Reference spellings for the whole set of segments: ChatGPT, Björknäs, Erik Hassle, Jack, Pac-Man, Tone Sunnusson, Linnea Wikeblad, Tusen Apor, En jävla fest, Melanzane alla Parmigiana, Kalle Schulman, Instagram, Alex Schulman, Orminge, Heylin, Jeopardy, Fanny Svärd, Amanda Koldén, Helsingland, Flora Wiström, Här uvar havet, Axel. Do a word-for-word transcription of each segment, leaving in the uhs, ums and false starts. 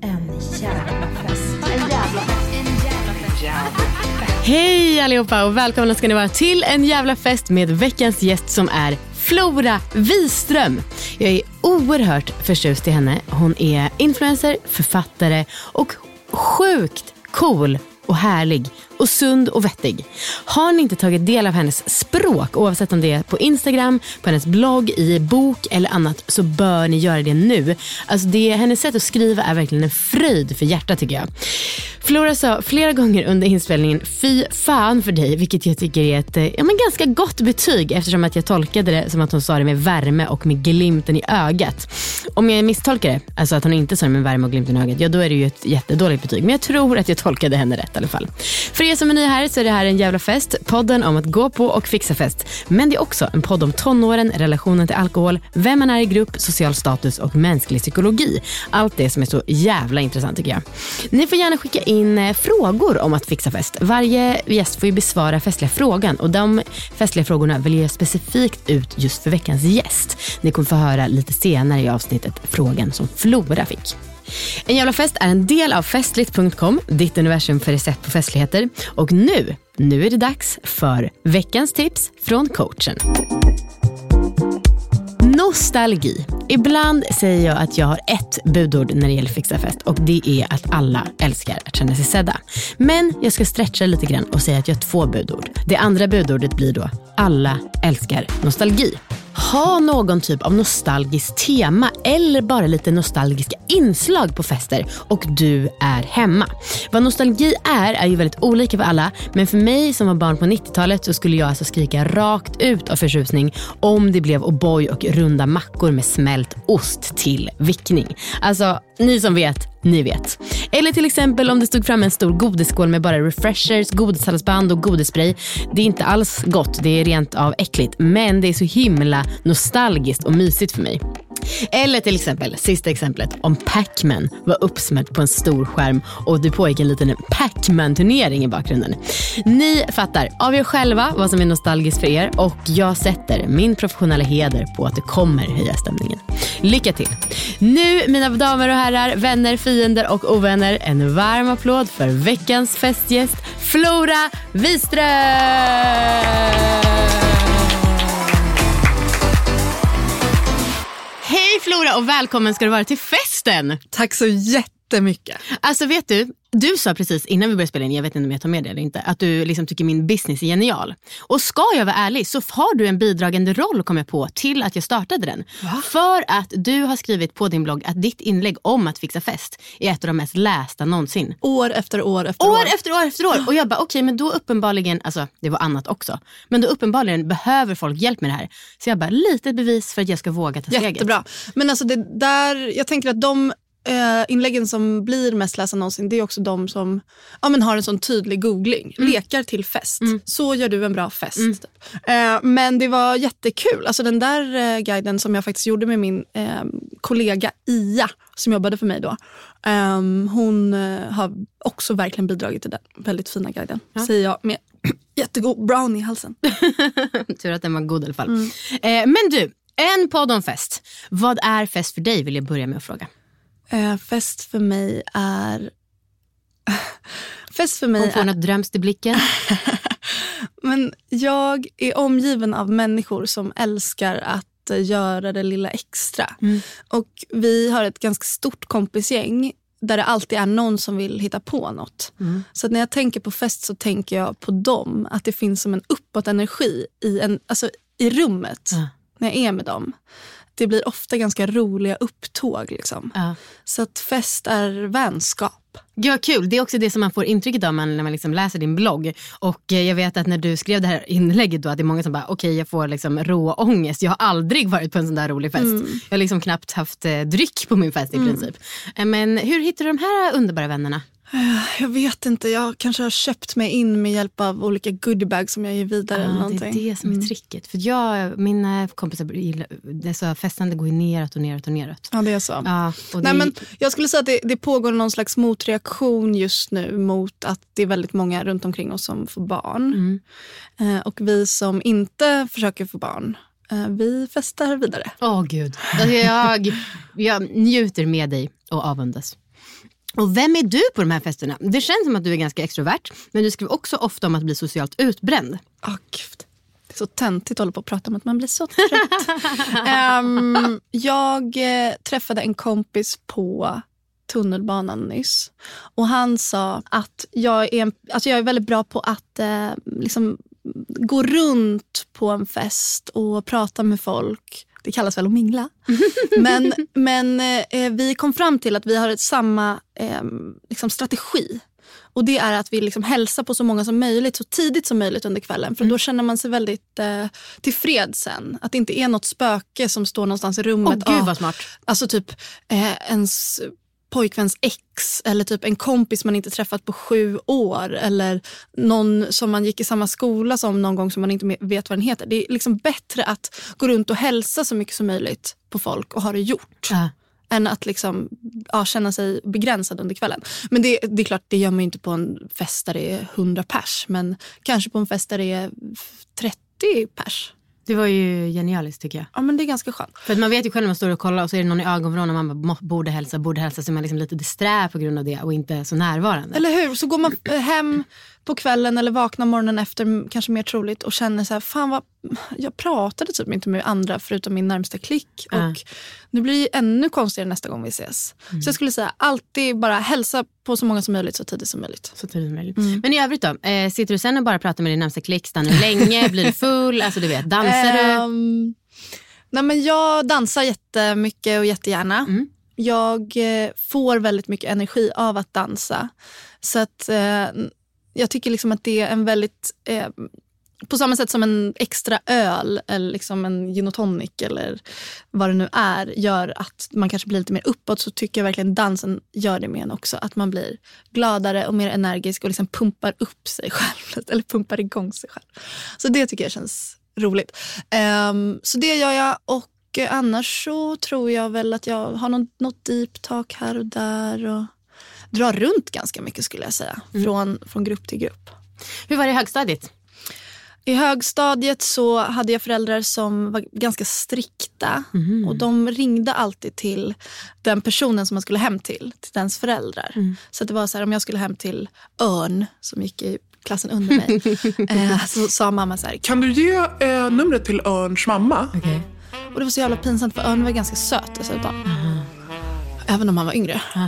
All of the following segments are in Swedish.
En jävla fest. En jävla fest. En jävla fest. En jävla fest. Hej allihopa och välkomna ska ni vara till En jävla fest med veckans gäst som är Flora Wiström. Jag är oerhört förtjust i henne. Hon är influencer, författare och sjukt cool och härlig och sund och vettig. Har ni inte tagit del av hennes språk, oavsett om det är på Instagram, på hennes blogg, i bok eller annat, så bör ni göra det nu. Alltså det, hennes sätt att skriva är verkligen en fröjd för hjärtat, tycker jag. Flora sa flera gånger under inspelningen fy fan för dig, vilket jag tycker är ett ja, men ganska gott betyg, eftersom att jag tolkade det som att hon sa det med värme och med glimten i ögat. Om jag misstolkar det, alltså att hon inte sa det med värme och glimten i ögat, ja då är det ju ett jättedåligt betyg. Men jag tror att jag tolkade henne rätt i alla fall. För För er som är ny här så är det här En jävla fest, podden om att gå på och fixa fest. Men det är också en podd om tonåren, relationen till alkohol, vem man är i grupp, social status och mänsklig psykologi. Allt det som är så jävla intressant, tycker jag. Ni får gärna skicka in frågor om att fixa fest. Varje gäst får ju besvara festliga frågan, och de festliga frågorna väljer jag specifikt ut just för veckans gäst. Ni kommer få höra lite senare i avsnittet frågan som Flora fick. En jävla fest är en del av Festligt punkt com, ditt universum för recept på festligheter. Och nu, nu är det dags för veckans tips från coachen. Nostalgi. Ibland säger jag att jag har ett budord när det gäller fixa fest, och det är att alla älskar att känna sig sedda. Men jag ska stretcha lite grann och säga att jag har två budord. Det andra budordet blir då alla älskar nostalgi. Ha någon typ av nostalgiskt tema eller bara lite nostalgiska inslag på fester, och du är hemma. Vad nostalgi är är ju väldigt olika för alla, men för mig som var barn på nittiotalet så skulle jag alltså skrika rakt ut av förtjusning om det blev O'boy och runda mackor med smält ost till vickning. Alltså, ni som vet, ni vet. Eller till exempel om det stod fram en stor godisskål med bara refreshers, godishalsband och godisspray. Det är inte alls gott, det är rent av äckligt, men det är så himla nostalgiskt och mysigt för mig. Eller till exempel, sista exemplet, om Pac-Man var uppsmält på en stor skärm och det pågick en liten Pac-Man-turnering i bakgrunden. Ni fattar, avgör själva vad som är nostalgiskt för er, och jag sätter min professionella heder på att det kommer höja stämningen. Lycka till! Nu, mina damer och herrar, vänner, fiender och ovänner, en varm applåd för veckans festgäst Flora Wiström! Hej Flora och välkommen ska du vara till festen. Tack så jättemycket. Alltså vet du, du sa precis innan vi började spela in, jag vet inte om jag tar med det eller inte, att du liksom tycker min business är genial. Och ska jag vara ärlig så har du en bidragande roll, kom jag på, till att jag startade den. Va? För att du har skrivit på din blogg att ditt inlägg om att fixa fest är ett av de mest lästa någonsin. År efter år efter år. År efter år efter år. Och jag bara, okej okay, men då uppenbarligen, alltså det var annat också, men då uppenbarligen behöver folk hjälp med det här. Så jag bara, lite bevis för att jag ska våga ta steget. Jättebra. Men alltså det där, jag tänker att de inläggen som blir mest läsa någonsin, det är också de som ja, men har en sån tydlig googling. Mm. Lekar till fest. Mm. Så gör du en bra fest. Mm. Typ. Eh, men det var jättekul. Alltså den där eh, guiden som jag faktiskt gjorde med min eh, kollega Ia som jobbade för mig då. Eh, hon eh, har också verkligen bidragit till den väldigt fina guiden. Ja. Säger jag med jättegod brownie i halsen. Tur att den var god i alla fall. Mm. Eh, men du, en podd om fest. Vad är fest för dig, vill jag börja med att fråga. Uh, fest för mig är fest för mig. Hon får är... något drömst i blicken. Men jag är omgiven av människor som älskar att att göra det lilla extra. Mm. Och vi har ett ganska stort kompisgäng där det alltid är någon som vill hitta på något. Mm. Så att när jag tänker på fest så tänker jag på dem. Att det finns som en uppåt energi i, en, alltså, i rummet mm. när jag är med dem. Det blir ofta ganska roliga upptåg liksom. Mm. Så att fest är vänskap. Ja, kul. Det är också det som man får intrycket av när man liksom läser din blogg. Och jag vet att när du skrev det här inlägget då, att det är många som bara, okej, okay, jag får liksom rå ångest. Jag har aldrig varit på en sån där rolig fest. Mm. Jag har liksom knappt haft dryck på min fest i mm. princip. Men hur hittar du de här underbara vännerna? Jag vet inte. Jag kanske har köpt mig in med hjälp av olika goodiebags som jag ger vidare. Ja, eller någonting. Det är det som är tricket. För jag, mina kompisar, det är så festande går ju neråt och neråt och neråt. Ja, det är så. Ja, och nej, det... men jag skulle säga att det, det pågår någon slags motreaktion just nu mot att det är väldigt många runt omkring oss som får barn. Mm. Och vi som inte försöker få barn, vi festar vidare. Åh, gud. Jag, jag njuter med dig och avundas. Och vem är du på de här festerna? Det känns som att du är ganska extrovert, men du skriver också ofta om att bli socialt utbränd. Åh, oh, gud. Det är så töntigt att hålla på och prata om att man blir så trött. um, jag träffade en kompis på tunnelbanan nyss. Och han sa att jag är, alltså jag är väldigt bra på att eh, liksom gå runt på en fest och prata med folk. Det kallas väl att mingla. men men eh, vi kom fram till att vi har ett samma eh, liksom strategi. Och det är att vi liksom hälsar på så många som möjligt, så tidigt som möjligt under kvällen. För mm. då känner man sig väldigt eh, tillfreds sen. Att det inte är något spöke som står någonstans i rummet. Åh, oh, gud vad smart. Alltså typ eh, ens pojkväns ex eller typ en kompis man inte träffat på sju år eller någon som man gick i samma skola som någon gång som man inte vet vad den heter. Det är liksom bättre att gå runt och hälsa så mycket som möjligt på folk och ha det gjort äh. än att liksom, ja, känna sig begränsad under kvällen. Men det, det är klart, det gör man ju inte på en fest där det är hundra pers, men kanske på en fest där det är trettio pers. Det var ju genialiskt tycker jag. Ja, men det är ganska skönt. För att man vet ju själv när man står och kollar och så är det någon i ögonvrån och man bara, borde hälsa, borde hälsa. Så man liksom lite disträ på grund av det och inte så närvarande. Eller hur? Så går man hem på kvällen eller vaknar morgonen efter, kanske mer troligt, och känner så här, fan vad, jag pratade typ inte med andra förutom min närmsta klick. Och äh. nu blir det ju ännu konstigare nästa gång vi ses. Mm. Så jag skulle säga, alltid bara hälsa på så många som möjligt, så tidigt som möjligt. Så tidigt som möjligt. Mm. Men i övrigt då, eh, sitter du sen och bara pratar med din närmsta klick, stannar länge, blir full, alltså du vet, dansar um, du? Nej, men jag dansar jättemycket och jättegärna. Mm. Jag får väldigt mycket energi av att dansa. Så att... Eh, jag tycker liksom att det är en väldigt, eh, på samma sätt som en extra öl eller liksom en gin och tonic eller vad det nu är, gör att man kanske blir lite mer uppåt, så tycker jag verkligen dansen gör det med en också. Att man blir gladare och mer energisk och liksom pumpar upp sig själv eller pumpar igång sig själv. Så det tycker jag känns roligt. Um, så det gör jag, och annars så tror jag väl att jag har något, något deep talk här och där och... drar runt ganska mycket skulle jag säga. Mm. Från, från grupp till grupp. Hur var det i högstadiet? I högstadiet så hade jag föräldrar som var ganska strikta. Mm. Och de ringde alltid till den personen som man skulle hem till. Till dens föräldrar. Mm. Så det var så här, om jag skulle hem till Örn som gick i klassen under mig. eh, så sa mamma så här, kan du ge eh, numret till Örns mamma? Okay. Och det var så jävla pinsamt för Örn var ganska söt dessutom. Mm. Även om han var yngre. Ah.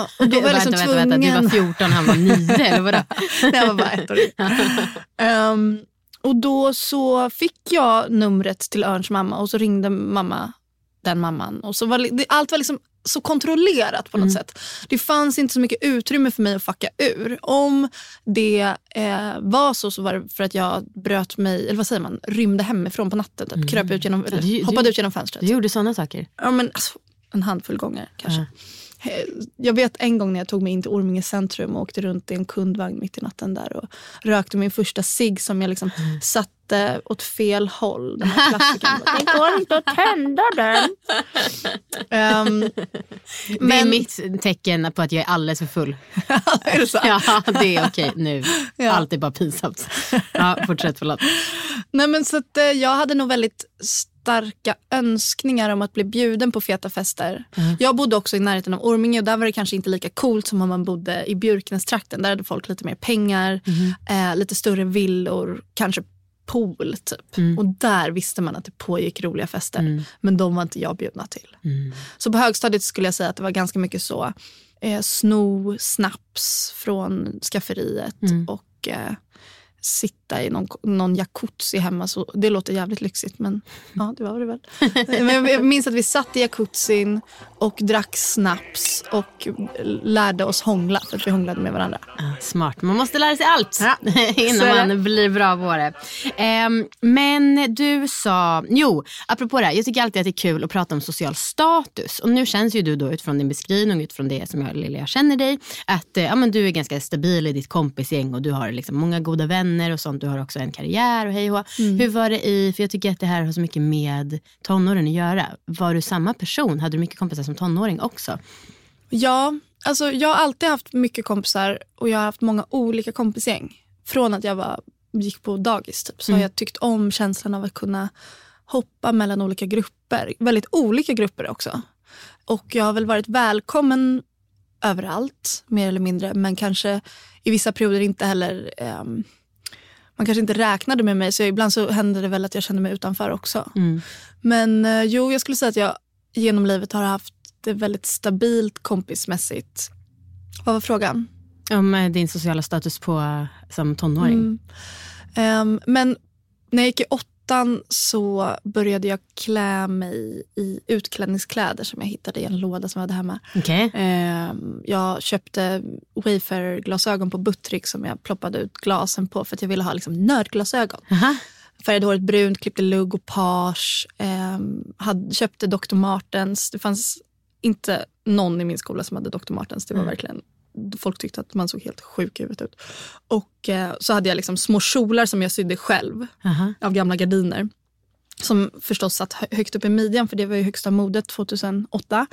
Uh, och då var jag liksom vänta, tvungen... Vänta, vänta. Du var fjorton, han var nio, eller vadå? Nej, jag var bara ett år. um, och då så fick jag numret till Örns mamma och så ringde mamma den mamman. Och så var, allt var liksom så kontrollerat på något mm. sätt. Det fanns inte så mycket utrymme för mig att fucka ur. Om det eh, var så, så var det för att jag bröt mig, eller vad säger man, rymde hemifrån på natten. Typ, mm. kröp ut genom, eller, du, hoppade du, ut genom fönstret. Du gjorde sådana saker? Ja, men alltså... en handfull gånger kanske. Mm. Jag vet en gång när jag tog mig in till Orminge centrum och åkte runt i en kundvagn mitt i natten där och rökte min första cigg som jag liksom mm. satte åt fel håll. Den här klassiken. Det går inte att tända den. um, men... Det är mitt tecken på att jag är alldeles för full. Är det så? Ja, det är okej nu. Ja. Allt är bara pinsamt. Ja, fortsätt, förlåt. Nej, men så att jag hade nog väldigt... St- starka önskningar om att bli bjuden på feta fester. Mm. Jag bodde också i närheten av Orminge och där var det kanske inte lika coolt som om man bodde i Björknäs trakten. Där hade folk lite mer pengar, mm. eh, lite större villor, kanske pool typ. Mm. Och där visste man att det pågick roliga fester. Mm. Men de var inte jag bjudna till. Mm. Så på högstadiet skulle jag säga att det var ganska mycket så. Eh, sno, snaps från skafferiet. Mm. Och eh, sitta i någon, någon jacuzzi hemma. Så det låter jävligt lyxigt, men ja, det var det väl. Men jag minns att vi satt i jacuzzin och drack snaps och lärde oss hångla, för att vi hånglade med varandra. Ah, smart, man måste lära sig allt ja. Innan så man blir bra på det. Um, men du sa, jo, apropå det här, jag tycker alltid att det är kul att prata om social status. Och nu känns ju du då utifrån din beskrivning, utifrån det som jag, Lilla, jag känner dig, att ja, men du är ganska stabil i ditt kompisgäng och du har liksom många goda vänner och sånt, du har också en karriär och hej och mm. Hur var det i, för jag tycker att det här har så mycket med tonåren att göra. Var du samma person? Hade du mycket kompisar som tonåring också? Ja, alltså jag har alltid haft mycket kompisar och jag har haft många olika kompisgäng. Från att jag var, gick på dagis typ, så mm. har jag tyckt om känslan av att kunna hoppa mellan olika grupper. Väldigt olika grupper också. Och jag har väl varit välkommen överallt, mer eller mindre, men kanske i vissa perioder inte heller... Um, Man kanske inte räknade med mig, så ibland så hände det väl att jag kände mig utanför också. Mm. Men jo, jag skulle säga att jag genom livet har haft det väldigt stabilt kompismässigt. Vad var frågan? Om din sociala status på som tonåring. Mm. Um, men när jag gick i åttan så började jag klä mig i utklädningskläder som jag hittade i en låda som jag hade hemma. Okay. Um, jag köpte Wayfair-glasögon på Buttrick som jag ploppade ut glasen på för att jag ville ha liksom nördglasögon. Uh-huh. Färgade håret brunt, klippte lugg och page, um, hade, köpte doktor Martens. Det fanns inte någon i min skola som hade doktor Martens. Det var mm. verkligen... Folk tyckte att man såg helt sjuk i huvudet ut. Och eh, så hade jag liksom små kjolar som jag sydde själv. Uh-huh. Av gamla gardiner. Som förstås satt högt upp i midjan, för det var ju högsta modet tjugohundraåtta.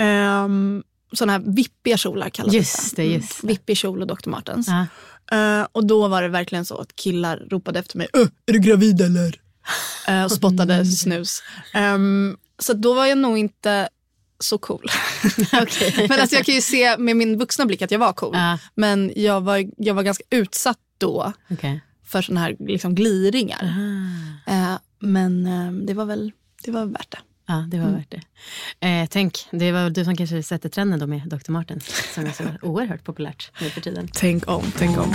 Um, sådana här vippiga kjolar kallades just det. Just det. Mm, vippig kjol och doktor Martens. Uh-huh. Uh, och då var det verkligen så att killar ropade efter mig. Öh, är du gravid eller? Uh, och spottade snus. Um, så då var jag nog inte... så cool. Okay. Men alltså jag kan ju se med min vuxna blick att jag var cool. Uh. Men jag var, jag var ganska utsatt då. Okay. För såna här liksom gliringar. Uh. Uh, men uh, det var väl det var värt det. Ja, det var mm. värt det. Eh, tänk, det var du som kanske sätter trenden då med doktor Martens. Som är så oerhört populärt nu för tiden. Tänk om, tänk om.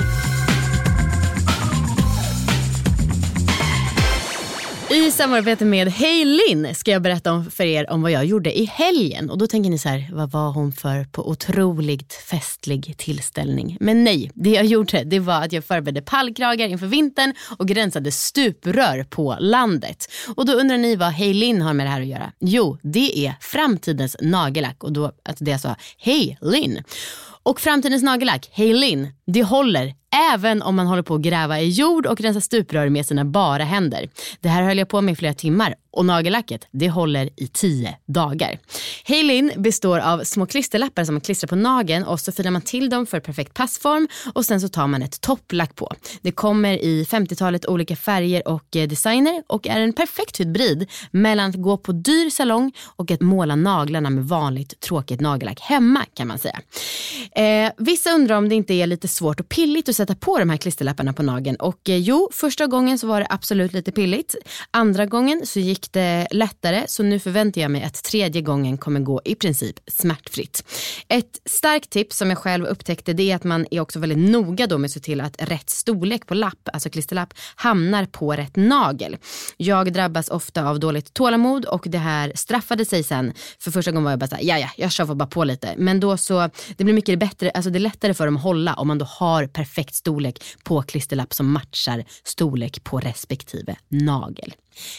I samarbete med Heylin ska jag berätta om för er om vad jag gjorde i helgen. Och då tänker ni så här, vad var hon för på otroligt festlig tillställning? Men nej, det jag gjorde det var att jag förberedde pallkragar inför vintern och gränsade stuprör på landet. Och då undrar ni vad Heylin har med det här att göra. Jo, det är framtidens nagellack. Och då, alltså det jag sa, Heylin. Och framtidens nagellack, Heylin, det håller även om man håller på att gräva i jord och rensa stuprör med sina bara händer. Det här höll jag på med i flera timmar och nagellacket, det håller i tio dagar. Heylin består av små klisterlappar som man klistrar på nageln och så filar man till dem för perfekt passform och sen så tar man ett topplack på. Det kommer i femtiotalet olika färger och designer och är en perfekt hybrid mellan att gå på dyr salong och att måla naglarna med vanligt tråkigt nagellack hemma kan man säga. Eh, vissa undrar om det inte är lite svårt och pilligt att sätta på de här klisterlapparna på nageln. Och eh, jo, första gången så var det absolut lite pilligt. Andra gången så gick det lättare. Så nu förväntar jag mig att tredje gången kommer gå i princip smärtfritt. Ett starkt tips som jag själv upptäckte, det är att man är också väldigt noga då med att se till att rätt storlek på lapp, alltså klisterlapp, hamnar på rätt nagel. Jag drabbas ofta av dåligt tålamod och det här straffade sig sen. För första gången var jag bara såhär, ja ja, jag kör bara på lite. Men då så, det blir mycket bättre, alltså det är lättare för dem att hålla om man då har perfekt storlek på klisterlapp som matchar storlek på respektive nagel.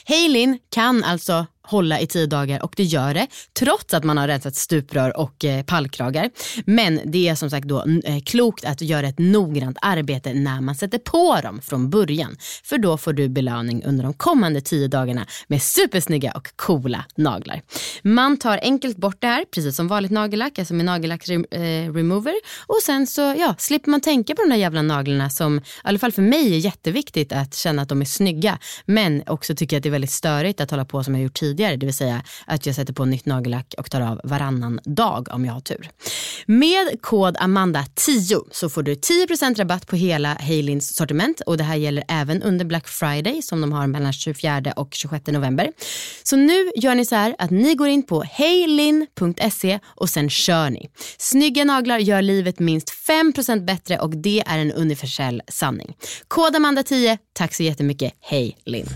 Heylin kan alltså hålla i tio dagar och det gör det trots att man har rensat stuprör och eh, pallkragar. Men det är som sagt då eh, klokt att göra ett noggrant arbete när man sätter på dem från början. För då får du belöning under de kommande tio dagarna med supersnygga och coola naglar. Man tar enkelt bort det här, precis som vanligt nagellack, alltså med nagellack rem- eh, remover. Och sen så ja, slipper man tänka på de där jävla naglarna som i alla fall för mig är jätteviktigt att känna att de är snygga. Men också tycker jag att det är väldigt störigt att hålla på som jag gjort tidigare. tidigare, det vill säga att jag sätter på nytt nagellack och tar av varannan dag om jag har tur. Med kod Amanda tio så får du tio procent rabatt på hela Heylins sortiment, och det här gäller även under Black Friday som de har mellan tjugofjärde och tjugosjätte november. Så nu gör ni så här att ni går in på heylin punkt se och sen kör ni. Snygga naglar gör livet minst fem procent bättre, och det är en universell sanning. Kod Amanda tio, tack så jättemycket Heylin.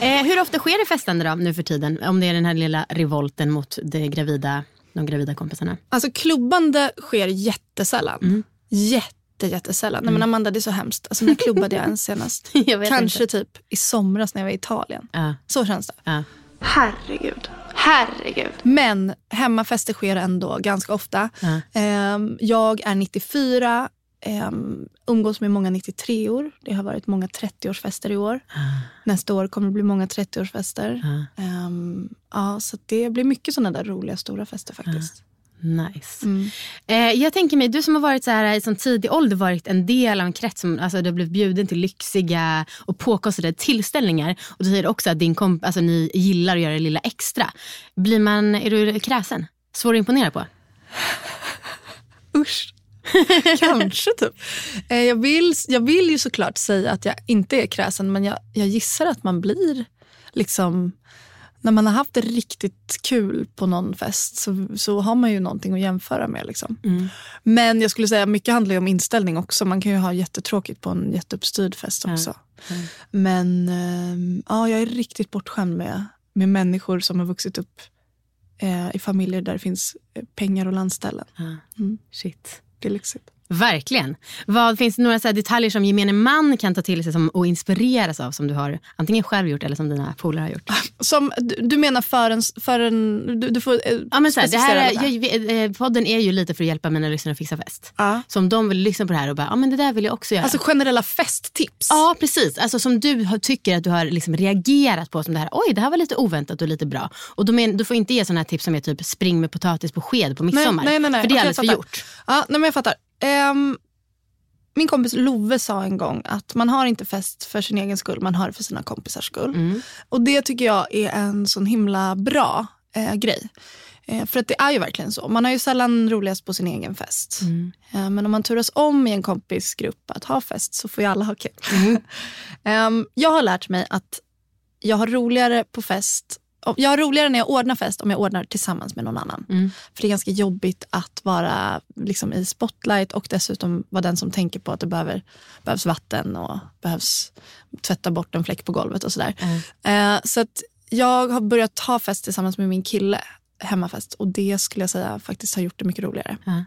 Eh, hur ofta sker det festande då nu för tiden? Om det är den här lilla revolten mot det gravida, de gravida kompisarna. Alltså klubbande sker jättesällan. Mm. Jätte, jättesällan. Mm. Nej men Amanda, det är så hemskt. Alltså när klubbade jag ens senast? jag Kanske inte. typ i somras när jag var i Italien. Uh. Så känns det. Uh. Herregud. Herregud. Men hemmafester sker ändå ganska ofta. Uh. Um, jag är nittiofyra. Um, umgås med många nittiotre-år. Det har varit många trettio-årsfester i år. Ah. Nästa år kommer det bli många trettio-årsfester. Ah. Um, ja, så det blir mycket sådana där roliga stora fester faktiskt. Ah. Nice. Mm. Eh, jag tänker mig, du som har varit så här i sån tidig ålder, varit en del av en krets som, alltså, du har blivit bjuden till lyxiga och påkostade tillställningar, och du säger också att din komp- alltså, ni gillar att göra det lilla extra. Blir man, är du kräsen? Svår att imponera på? Usch. Kanske typ. Jag vill, jag vill ju såklart säga att jag inte är kräsen, men jag, jag gissar att man blir liksom, när man har haft det riktigt kul på någon fest så, så har man ju någonting att jämföra med liksom. Mm. Men jag skulle säga mycket handlar ju om inställning också. Man kan ju ha jättetråkigt på en jätteuppstyrd fest också. Mm. Mm. Men ja, jag är riktigt bortskämd med, med människor som har vuxit upp eh, i familjer där det finns pengar och landställen. Mm. Shit. Lyxigt. Verkligen. Vad, finns det några så här detaljer som gemene man kan ta till sig som, och inspireras av, som du har antingen själv gjort eller som dina polare har gjort? Som, du, du menar för en... För en du, du får ja, men så här, det här är, jag, podden är ju lite för att hjälpa mina lyssnare att fixa fest. Ja. Så om de vill lyssna på det här och bara, ja men det där vill jag också göra. Alltså generella festtips. Ja, precis. Alltså som du har, tycker att du har liksom reagerat på som det här, oj det här var lite oväntat och lite bra. Och men, du får inte ge sådana här tips som är typ spring med potatis på sked på midsommar. Nej, nej, nej, nej. För det är alldeles för gjort. Ja, nej men jag fattar. Um, min kompis Love sa en gång att man har inte fest för sin egen skull, man har det för sina kompisars skull. Mm. Och det tycker jag är en sån himla bra eh, grej. Eh, för att det är ju verkligen så. Man har ju sällan roligast på sin egen fest. Mm. Eh, men om man turas om i en kompisgrupp att ha fest så får ju alla ha kul. Mm. um, jag har lärt mig att jag har roligare på fest... Jag har roligare när jag ordnar fest om jag ordnar tillsammans med någon annan. Mm. För det är ganska jobbigt att vara liksom i spotlight och dessutom vara den som tänker på att det behöver, behövs vatten och behövs tvätta bort en fläck på golvet och sådär. Mm. Eh, så att jag har börjat ha fest tillsammans med min kille, hemmafest. Och det skulle jag säga faktiskt har gjort det mycket roligare. Mm.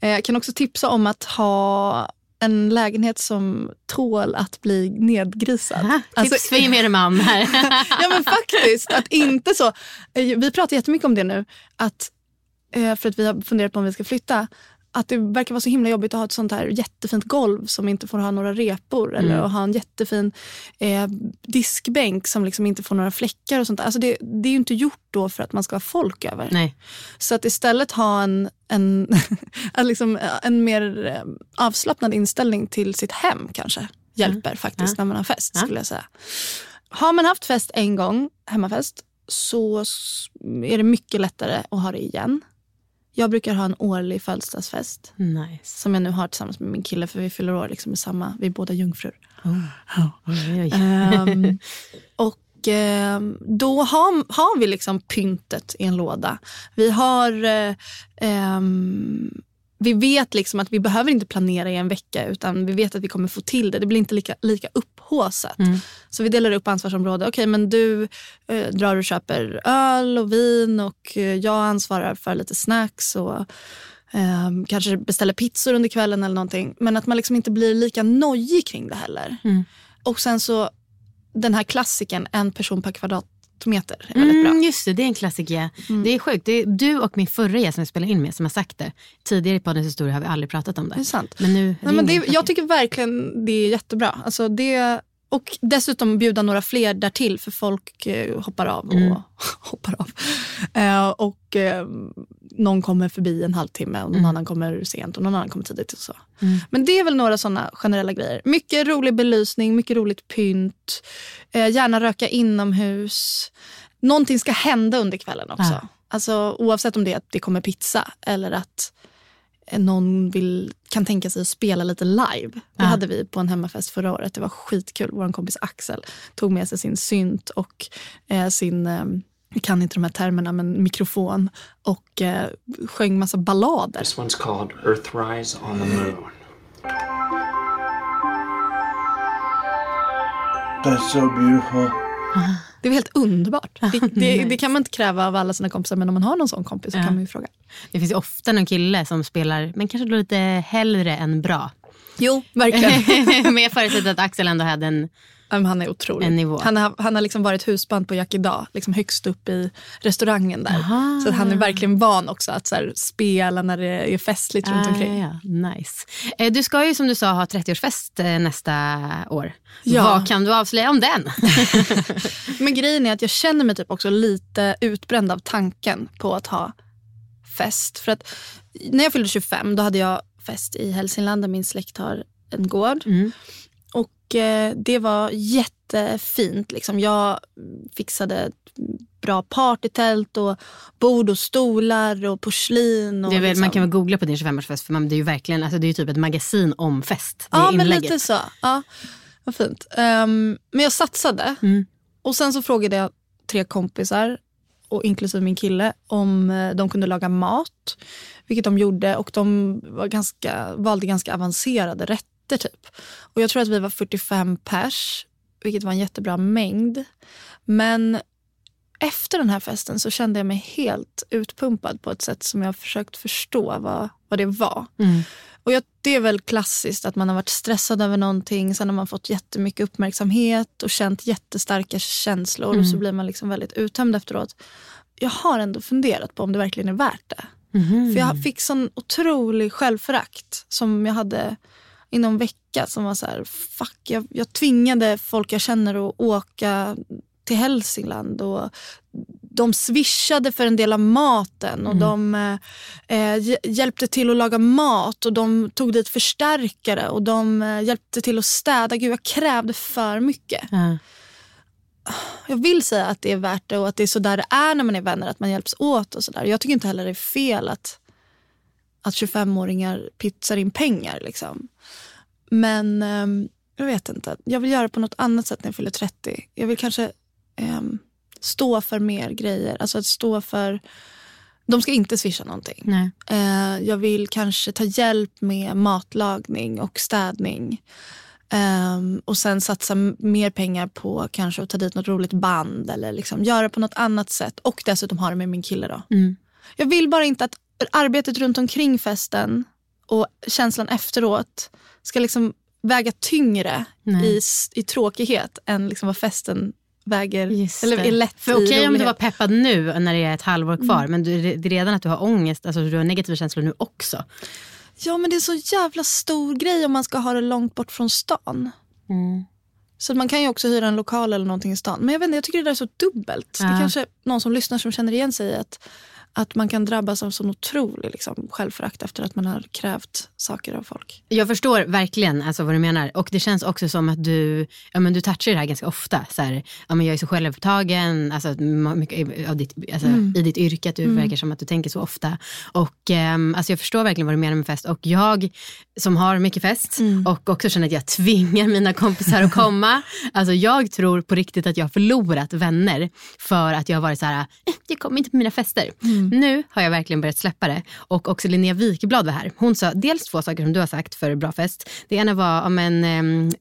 Eh, jag kan också tipsa om att ha... en lägenhet som tål att bli nedgrisad. Aha, tips alltså, för gemene man här. Ja men faktiskt, att inte så. Vi pratar jättemycket om det nu. Att, för att vi har funderat på om vi ska flytta. Att det verkar vara så himla jobbigt att ha ett sånt här jättefint golv som inte får ha några repor. Mm. Eller att ha en jättefin eh, diskbänk som liksom inte får några fläckar och sånt där. Alltså det, det är ju inte gjort då för att man ska ha folk över. Nej. Så att istället ha en, en, liksom en mer avslappnad inställning till sitt hem kanske hjälper mm. faktiskt ja. När man har fest ja. Skulle jag säga. Har man haft fest en gång, hemmafest, så är det mycket lättare att ha det igen. Jag brukar ha en årlig födelsedagsfest. Nice. Som jag nu har tillsammans med min kille. För vi fyller år liksom i samma. Vi är båda jungfrur. Oh. Oh. Oh. um, och um, då har, har vi liksom pyntet i en låda. Vi har... Um, vi vet liksom att vi behöver inte planera i en vecka. Utan vi vet att vi kommer få till det. Det blir inte lika, lika upphåsat. Mm. Så vi delar upp ansvarsområden. Okej, men du eh, drar och köper öl och vin. Och eh, jag ansvarar för lite snacks. Och eh, kanske beställer pizzor under kvällen eller någonting. Men att man liksom inte blir lika nojig kring det heller. Mm. Och sen så den här klassiken, en person per kvadrat. Tomater är väldigt bra. Mm, just det, det är en klassiker. Mm. Det är sjukt, det är du och min förra gäst som jag spelar in med som har sagt det. Tidigare i poddens historia har vi aldrig pratat om det. Det är sant. Men nu Nej, men det, jag tycker verkligen det är jättebra. Alltså det, och dessutom bjuda några fler därtill för folk hoppar av och mm. hoppar av. Uh, och uh, någon kommer förbi en halvtimme och någon mm. annan kommer sent och någon annan kommer tidigt och så. Mm. Men det är väl några sådana generella grejer. Mycket rolig belysning, mycket roligt pynt, eh, gärna röka inomhus. Någonting ska hända under kvällen också. Ja. Alltså oavsett om det är att det kommer pizza eller att någon vill, kan tänka sig att spela lite live. Det ja. hade vi på en hemmafest förra året. Det var skitkul. Vår kompis Axel tog med sig sin synt och eh, sin... Eh, jag kan inte de här termerna, men mikrofon och eh, sjöng massa ballader. This one's called Earthrise on the Moon. That's so beautiful. Det är helt underbart. Det, det, det kan man inte kräva av alla sina kompisar, men om man har någon sån kompis så ja. kan man ju fråga. Det finns ju ofta någon kille som spelar, men kanske då lite hellre än bra. Jo, verkligen. Men jag förutsätter att Axel ändå hade en... Han är otrolig. Han har, han har liksom varit husband på Jack idag, liksom högst upp i restaurangen där. Aha. Så han är verkligen van också att så här spela när det är festligt ah, runt omkring. Ja, nice. Du ska ju, som du sa, ha trettioårsfest nästa år. Ja. Vad kan du avslöja om den? Men grejen är att jag känner mig typ också lite utbränd av tanken på att ha fest. För att när jag fyllde tjugofem, då hade jag fest i Helsingland där min släkt har en gård. Mm. Och det var jättefint. Liksom. Jag fixade ett bra partytält och bord och stolar och porslin. Och det är väl, liksom. Man kan väl googla på din tjugofemårsfest, för man, det är ju verkligen, alltså det är ju typ ett magasin om fest. Ja, inlägget. Men lite så. Ja, vad fint. Um, men jag satsade. Mm. Och sen så frågade jag tre kompisar, och inklusive min kille, om de kunde laga mat. Vilket de gjorde. Och de var ganska, valde ganska avancerade rätter. Typ. Och jag tror att vi var fyrtiofem pers, vilket var en jättebra mängd. Men efter den här festen så kände jag mig helt utpumpad på ett sätt som jag försökt förstå vad, vad det var. Mm. Och jag, det är väl klassiskt att man har varit stressad över någonting, sen har man fått jättemycket uppmärksamhet och känt jättestarka känslor mm. och så blir man liksom väldigt uttömd efteråt. Jag har ändå funderat på om det verkligen är värt det. Mm. För jag fick sån otrolig självförakt som jag hade... inom vecka som var så här, fuck, jag, jag tvingade folk jag känner att åka till Hälsingland och de swishade för en del av maten och mm. de eh, hjälpte till att laga mat och de tog dit förstärkare och de eh, hjälpte till att städa. Gud, jag krävde för mycket. Mm. Jag vill säga att det är värt det och att det är så där det är när man är vänner, att man hjälps åt och sådär. Jag tycker inte heller det är fel att att tjugofemåringar pizzar in pengar liksom. Men um, jag vet inte. Jag vill göra på något annat sätt när jag fyller trettio. Jag vill kanske um, stå för mer grejer. Alltså att stå för... De ska inte swisha någonting. Nej. Uh, jag vill kanske ta hjälp med matlagning och städning. Um, och sen satsa mer pengar på kanske att ta dit något roligt band. Eller liksom göra på något annat sätt. Och dessutom ha det med min kille då. Mm. Jag vill bara inte att arbetet runt omkring festen och känslan efteråt ska liksom väga tyngre i, i tråkighet än liksom vad festen väger eller är lätt. För okej okay, om du var peppad nu när det är ett halvår kvar mm. men du, det är redan att du har ångest, alltså du har negativa känslor nu också. Ja, men det är så jävla stor grej om man ska ha det långt bort från stan. Mm. Så man kan ju också hyra en lokal eller någonting i stan. Men jag vet inte, jag tycker det där är så dubbelt. Ja. Det är kanske någon som lyssnar som känner igen sig i att Att man kan drabbas av sån otrolig liksom, självförakt efter att man har krävt saker av folk. Jag förstår verkligen alltså, vad du menar. Och det känns också som att du, ja, men du touchar det här ganska ofta. Så här, ja, men jag är så självupptagen alltså, mycket av ditt, alltså, mm. i ditt yrke. Att du mm. verkar som att du tänker så ofta. Och um, alltså, jag förstår verkligen vad du menar med fest. Och jag som har mycket fest mm. och också känner att jag tvingar mina kompisar att komma. Alltså, jag tror på riktigt att jag har förlorat vänner för att jag har varit så här, jag kommer inte på mina fester. Mm. Nu har jag verkligen börjat släppa det. Och också Linnea Wikeblad var här. Hon sa dels två saker som du har sagt för bra fest. Det ena var om en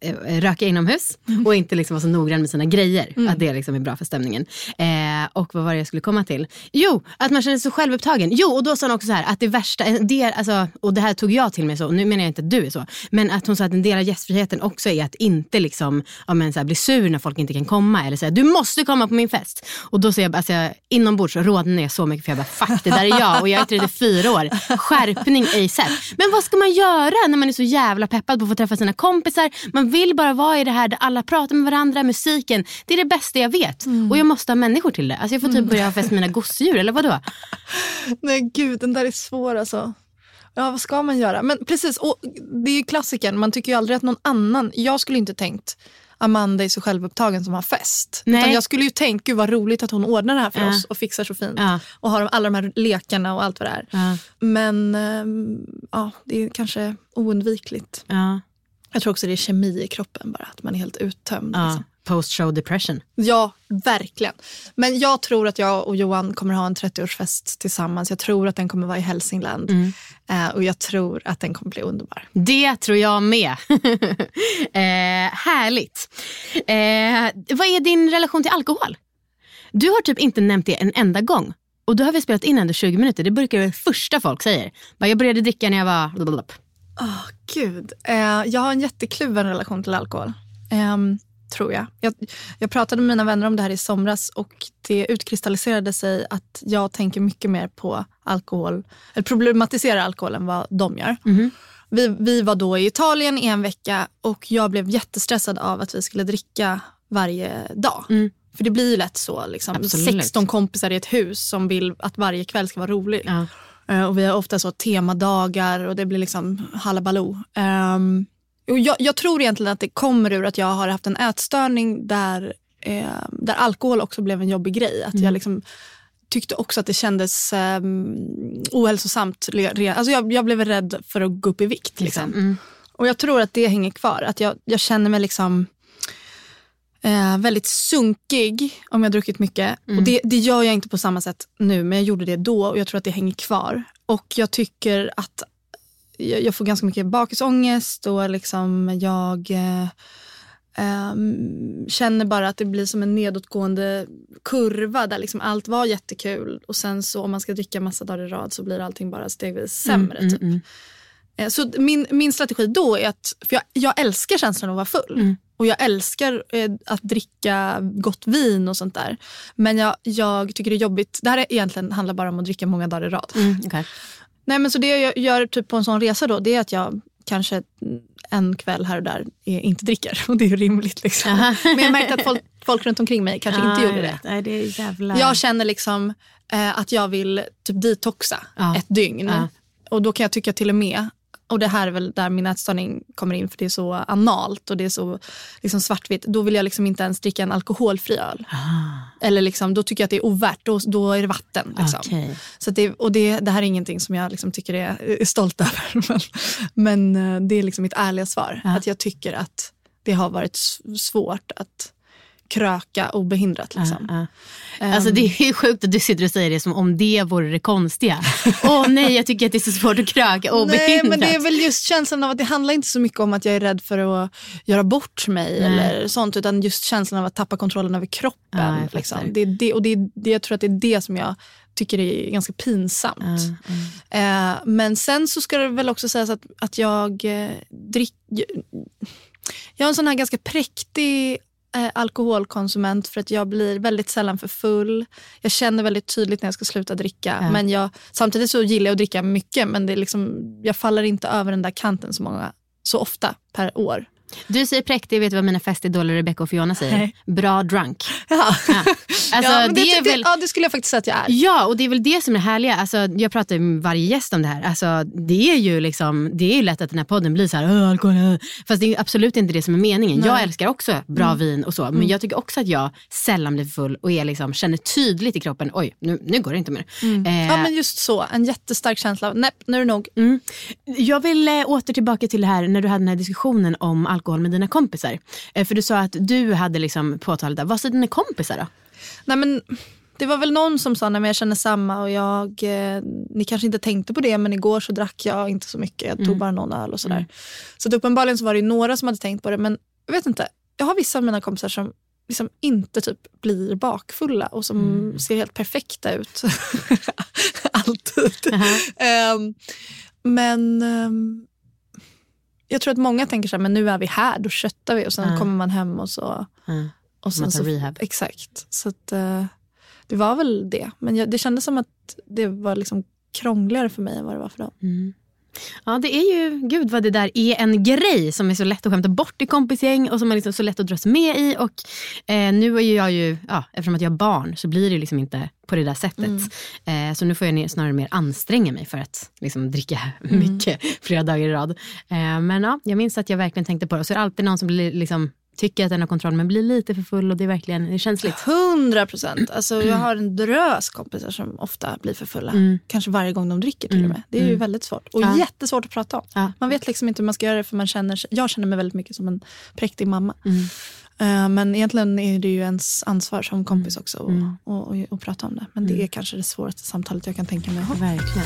eh, röka inomhus och inte liksom vara så noggrann med sina grejer. Mm. Att det liksom är bra för stämningen. Eh, och vad var det jag skulle komma till? Jo, att man känner sig självupptagen. Jo, och då sa hon också så här att det värsta, det är, alltså, och det här tog jag till mig så, nu menar jag inte att du är så, men att hon sa att en del av gästfriheten också är att inte liksom, ja, men så här, bli sur när folk inte kan komma eller säga, du måste komma på min fest. Och då säger jag, alltså, jag inombords rådde jag så mycket för jag bara, fuck, det där är jag och jag är trettiofyra år. Skärpning A S A P. Men vad ska man göra när man är så jävla peppad på att få träffa sina kompisar? Man vill bara vara i det här där alla pratar med varandra, musiken. Det är det bästa jag vet. Mm. Och jag måste ha människor till det. Alltså jag får typ börja ha fest med mina gosedjur eller vadå? Nej gud, den där är svår alltså. Ja, vad ska man göra? Men precis, och det är ju klassiken. Man tycker ju aldrig att någon annan... Jag skulle inte tänkt Amanda är så självupptagen som har fest. Nej. Utan jag skulle ju tänkt, gud vad roligt att hon ordnar det här för äh. oss och fixar så fint. Äh. Och har alla de här lekarna och allt vad det är. Äh. Men ähm, ja, det är kanske oundvikligt. Äh. Jag tror också det är kemi i kroppen bara. Att man är helt uttömd. Äh. Liksom. Post-show depression. Ja, verkligen. Men jag tror att jag och Johan kommer ha en trettioårsfest tillsammans. Jag tror att den kommer vara i Helsingland. Mm. Eh, och jag tror att den kommer bli underbar. Det tror jag med. eh, härligt. Eh, vad är din relation till alkohol? Du har typ inte nämnt det en enda gång. Och då har vi spelat in ändå tjugo minuter. Det brukar det första folk säger. Jag började dricka när jag var... Åh, oh, gud. Eh, jag har en jättekluven relation till alkohol. Ehm... tror jag. jag. Jag pratade med mina vänner om det här i somras och det utkristalliserade sig att jag tänker mycket mer på alkohol, eller problematiserar alkohol än vad de gör. Mm. Vi, vi var då i Italien i en vecka och jag blev jättestressad av att vi skulle dricka varje dag. Mm. För det blir ju lätt så, liksom. Absolut. sexton kompisar i ett hus som vill att varje kväll ska vara rolig. Ja. Och vi har ofta så temadagar och det blir liksom halabaloo. Um, Jag, jag tror egentligen att det kommer ur att jag har haft en ätstörning där, eh, där alkohol också blev en jobbig grej. Att mm. jag liksom tyckte också att det kändes eh, ohälsosamt. Alltså jag, jag blev rädd för att gå upp i vikt. Liksom. Mm. Och jag tror att det hänger kvar. Att jag, jag känner mig liksom eh, väldigt sunkig om jag har druckit mycket. Mm. Och det, det gör jag inte på samma sätt nu, men jag gjorde det då och jag tror att det hänger kvar. Och jag tycker att jag får ganska mycket bakisångest och liksom jag eh, eh, känner bara att det blir som en nedåtgående kurva där liksom allt var jättekul och sen så om man ska dricka massa dagar i rad så blir allting bara stegvis sämre mm, typ. Mm, mm. Eh, så min, min strategi då är att, för jag, jag älskar känslan att vara full mm. och jag älskar eh, att dricka gott vin och sånt där, men jag, jag tycker det är jobbigt, det här är, egentligen handlar bara om att dricka många dagar i rad. Mm, okay. Nej, men så det jag gör typ på en sån resa då, det är att jag kanske en kväll här och där inte dricker. Och det är ju rimligt liksom. Uh-huh. Men jag märkte att folk, folk runt omkring mig kanske uh, inte gjorde det. Nej, det är jävla... Jag känner liksom eh, att jag vill typ detoxa uh. ett dygn. Uh. Och då kan jag tycka till och med, och det här är väl där min ätstörning kommer in för det är så analt och det är så liksom svartvitt. Då vill jag liksom inte ens dricka en alkoholfri öl. Ah. Eller liksom, då tycker jag att det är ovärt. Då, då är det vatten. Liksom. Okay. Så det, och det, det här är ingenting som jag liksom tycker är, är stolt över. Men, men det är liksom mitt ärliga svar. Ah. Att jag tycker att det har varit svårt att kröka obehindrat liksom. Uh, uh. Um, alltså det är sjukt att du sitter och säger det som om det vore det konstiga. Åh oh, nej, jag tycker att det är så svårt att kröka obehindrat. Nej, men det är väl just känslan av att det handlar inte så mycket om att jag är rädd för att göra bort mig mm. eller sånt, utan just känslan av att tappa kontrollen över kroppen. Uh, liksom. det är det, och det är det, jag tror att det är det som jag tycker det är ganska pinsamt. Mm, mm. Eh, men sen så ska det väl också sägas att, att jag eh, dricker... Jag har en sån här ganska präktig Eh, alkoholkonsument för att jag blir väldigt sällan för full. Jag känner väldigt tydligt när jag ska sluta dricka. Mm. Men jag, samtidigt så gillar jag att dricka mycket, men det är liksom, jag faller inte över den där kanten så många, så ofta per år. Du säger präktig, vet du vad mina festidoler Rebecca och Fiona säger? Nej. Bra drunk. Ja. Ja. Alltså, ja, det, det, är väl... det, ja, det skulle jag faktiskt säga att jag är. Ja, och det är väl det som är härliga. Alltså, jag pratar med varje gäst om det här. Alltså, det är ju liksom, det är ju lätt att den här podden blir så här, alkohol. Fast det är absolut inte det som är meningen. Nej. Jag älskar också bra mm. vin och så. Men mm. jag tycker också att jag sällan blir full och är liksom, känner tydligt i kroppen, oj, nu, nu går det inte mer. Mm. Eh... Ja, men just så. En jättestark känsla av, nej, nu är det nog. Mm. Jag vill eh, åter tillbaka till det här när du hade den här diskussionen om alkohol med dina kompisar. För du sa att du hade liksom påtalat det. Vad sa dina kompisar då? Nej, men det var väl någon som sa, nej, men jag känner samma och jag, eh, ni kanske inte tänkte på det, men igår så drack jag inte så mycket. Jag tog mm. bara någon öl och sådär. Mm. Så det, uppenbarligen så var det ju några som hade tänkt på det, men jag vet inte. Jag har vissa av mina kompisar som liksom inte typ blir bakfulla och som mm. ser helt perfekta ut. Alltid. Uh-huh. um, men... Um, jag tror att många tänker så här, men nu är vi här, då köttar vi och sen mm. kommer man hem och så mm. och sen så rehab. Exakt. Så att, det var väl det, men jag, det kändes som att det var liksom krångligare för mig än vad det var för dem. Mm. Ja, det är ju, gud vad det där är en grej som är så lätt att skämta bort i kompisgäng och som är liksom så lätt att dras med i. Och eh, nu är ju jag ju, ja, eftersom att jag har barn så blir det liksom inte på det där sättet. Mm. Eh, så nu får jag snarare mer anstränga mig för att liksom dricka mycket mm. flera dagar i rad. Eh, men ja, jag minns att jag verkligen tänkte på det. Så är det alltid någon som blir liksom... tycker att den har kontroll men blir lite för full och det är verkligen det känsligt. hundra procent. Alltså jag har en drös kompisar som ofta blir för fulla. Mm. Kanske varje gång de dricker till mm. och med. Det är mm. ju väldigt svårt. Och ja. jättesvårt att prata om. Ja. Man vet liksom inte hur man ska göra det för man känner, jag känner mig väldigt mycket som en präktig mamma. Mm. Uh, men egentligen är det ju ens ansvar som kompis också att mm. och, och, och prata om det. Men mm. det är kanske det svåraste samtalet jag kan tänka mig. Ja, verkligen.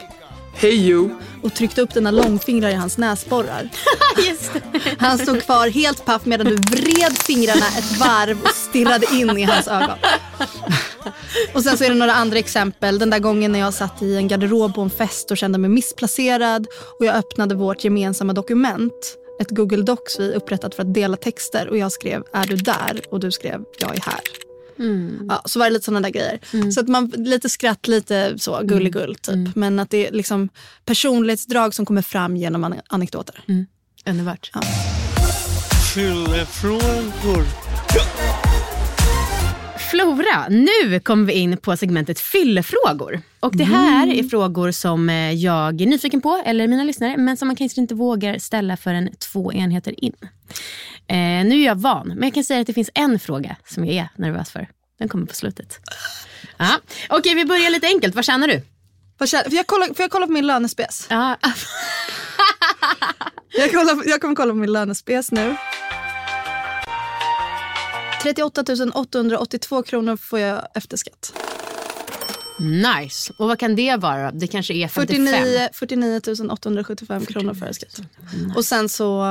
"Hey you" och tryckte upp dina långfingrar i hans näsborrar. Just. Han stod kvar helt paff medan du vred fingrarna ett varv och stirrade in i hans ögon. Och sen så är det några andra exempel. Den där gången när jag satt i en garderob på en fest och kände mig missplacerad och jag öppnade vårt gemensamma dokument, ett Google Docs vi upprättat för att dela texter och jag skrev "Är du där?" och du skrev "Jag är här". Mm. Ja, så var det lite sådana där grejer. Mm. Så att man lite skratt, lite så gulligull typ. Mm. Men att det är liksom personlighetsdrag som kommer fram genom an- anekdoter. Mm. Underbart. Ja. Fyllefrågor. Flora, nu kommer vi in på segmentet fyllefrågor. Och det här är frågor som jag är nyfiken på, eller mina lyssnare, men som man kanske inte vågar ställa förrän två enheter in. Eh, nu är jag van, men jag kan säga att det finns en fråga som jag är nervös för. Den kommer på slutet. Aha. Okej, vi börjar lite enkelt. Vad tjänar du? Vad tjänar? Får, jag kolla, får jag kolla på min lönespes? Ja. jag, kollar, jag kommer kolla på min lönespes nu. trettioåtta tusen åttahundraåttiotvå kronor får jag efter skatt. Nice. Och vad kan det vara? Det kanske är femtiofem. fyrtionio tusen åttahundrasjuttiofem kronor före skatt. Nice. Och sen så,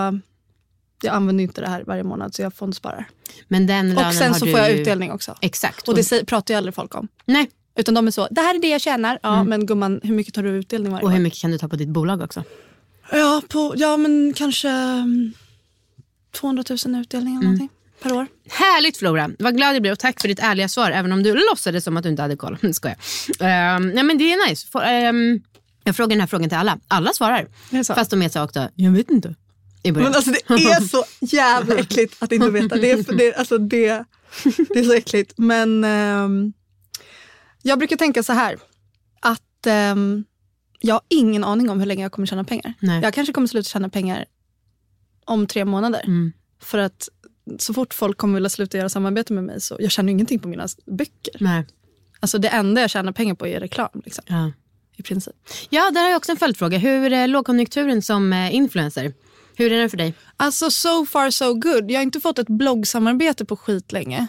jag använder inte det här varje månad så jag fondsparar. Men den lönen och sen så du... får jag utdelning också. Exakt. Och det pratar ju aldrig folk om. Nej. Utan de är så, det här är det jag tjänar. Ja, mm. Men gumman, hur mycket tar du utdelning varje år? Och hur mycket kan du ta på ditt bolag också? Ja, på, ja men kanske tvåhundratusen utdelning eller mm. någonting per år. Härligt Flora, vad glad jag blev och tack för ditt ärliga svar. Även om du låtsades som att du inte hade koll. Skojar. Um, nej men det är nice. For, um, jag frågar den här frågan till alla. Alla svarar. Fast de är så också, jag vet inte. Men alltså det är så jävla äckligt att inte veta. Det är, det, alltså det, det är så äckligt. Men um, jag brukar tänka så här. Att um, jag har ingen aning om hur länge jag kommer tjäna pengar. Nej. Jag kanske kommer sluta tjäna pengar om tre månader. Mm. För att så fort folk kommer vilja sluta göra samarbete med mig så jag tjänar ingenting på mina böcker. Nej. Alltså det enda jag tjänar pengar på är reklam liksom. Ja. I princip. Ja, där har jag också en följdfråga. Hur är lågkonjunkturen som influencer? Hur är den för dig? Alltså so far so good. Jag har inte fått ett bloggsamarbete på skit länge.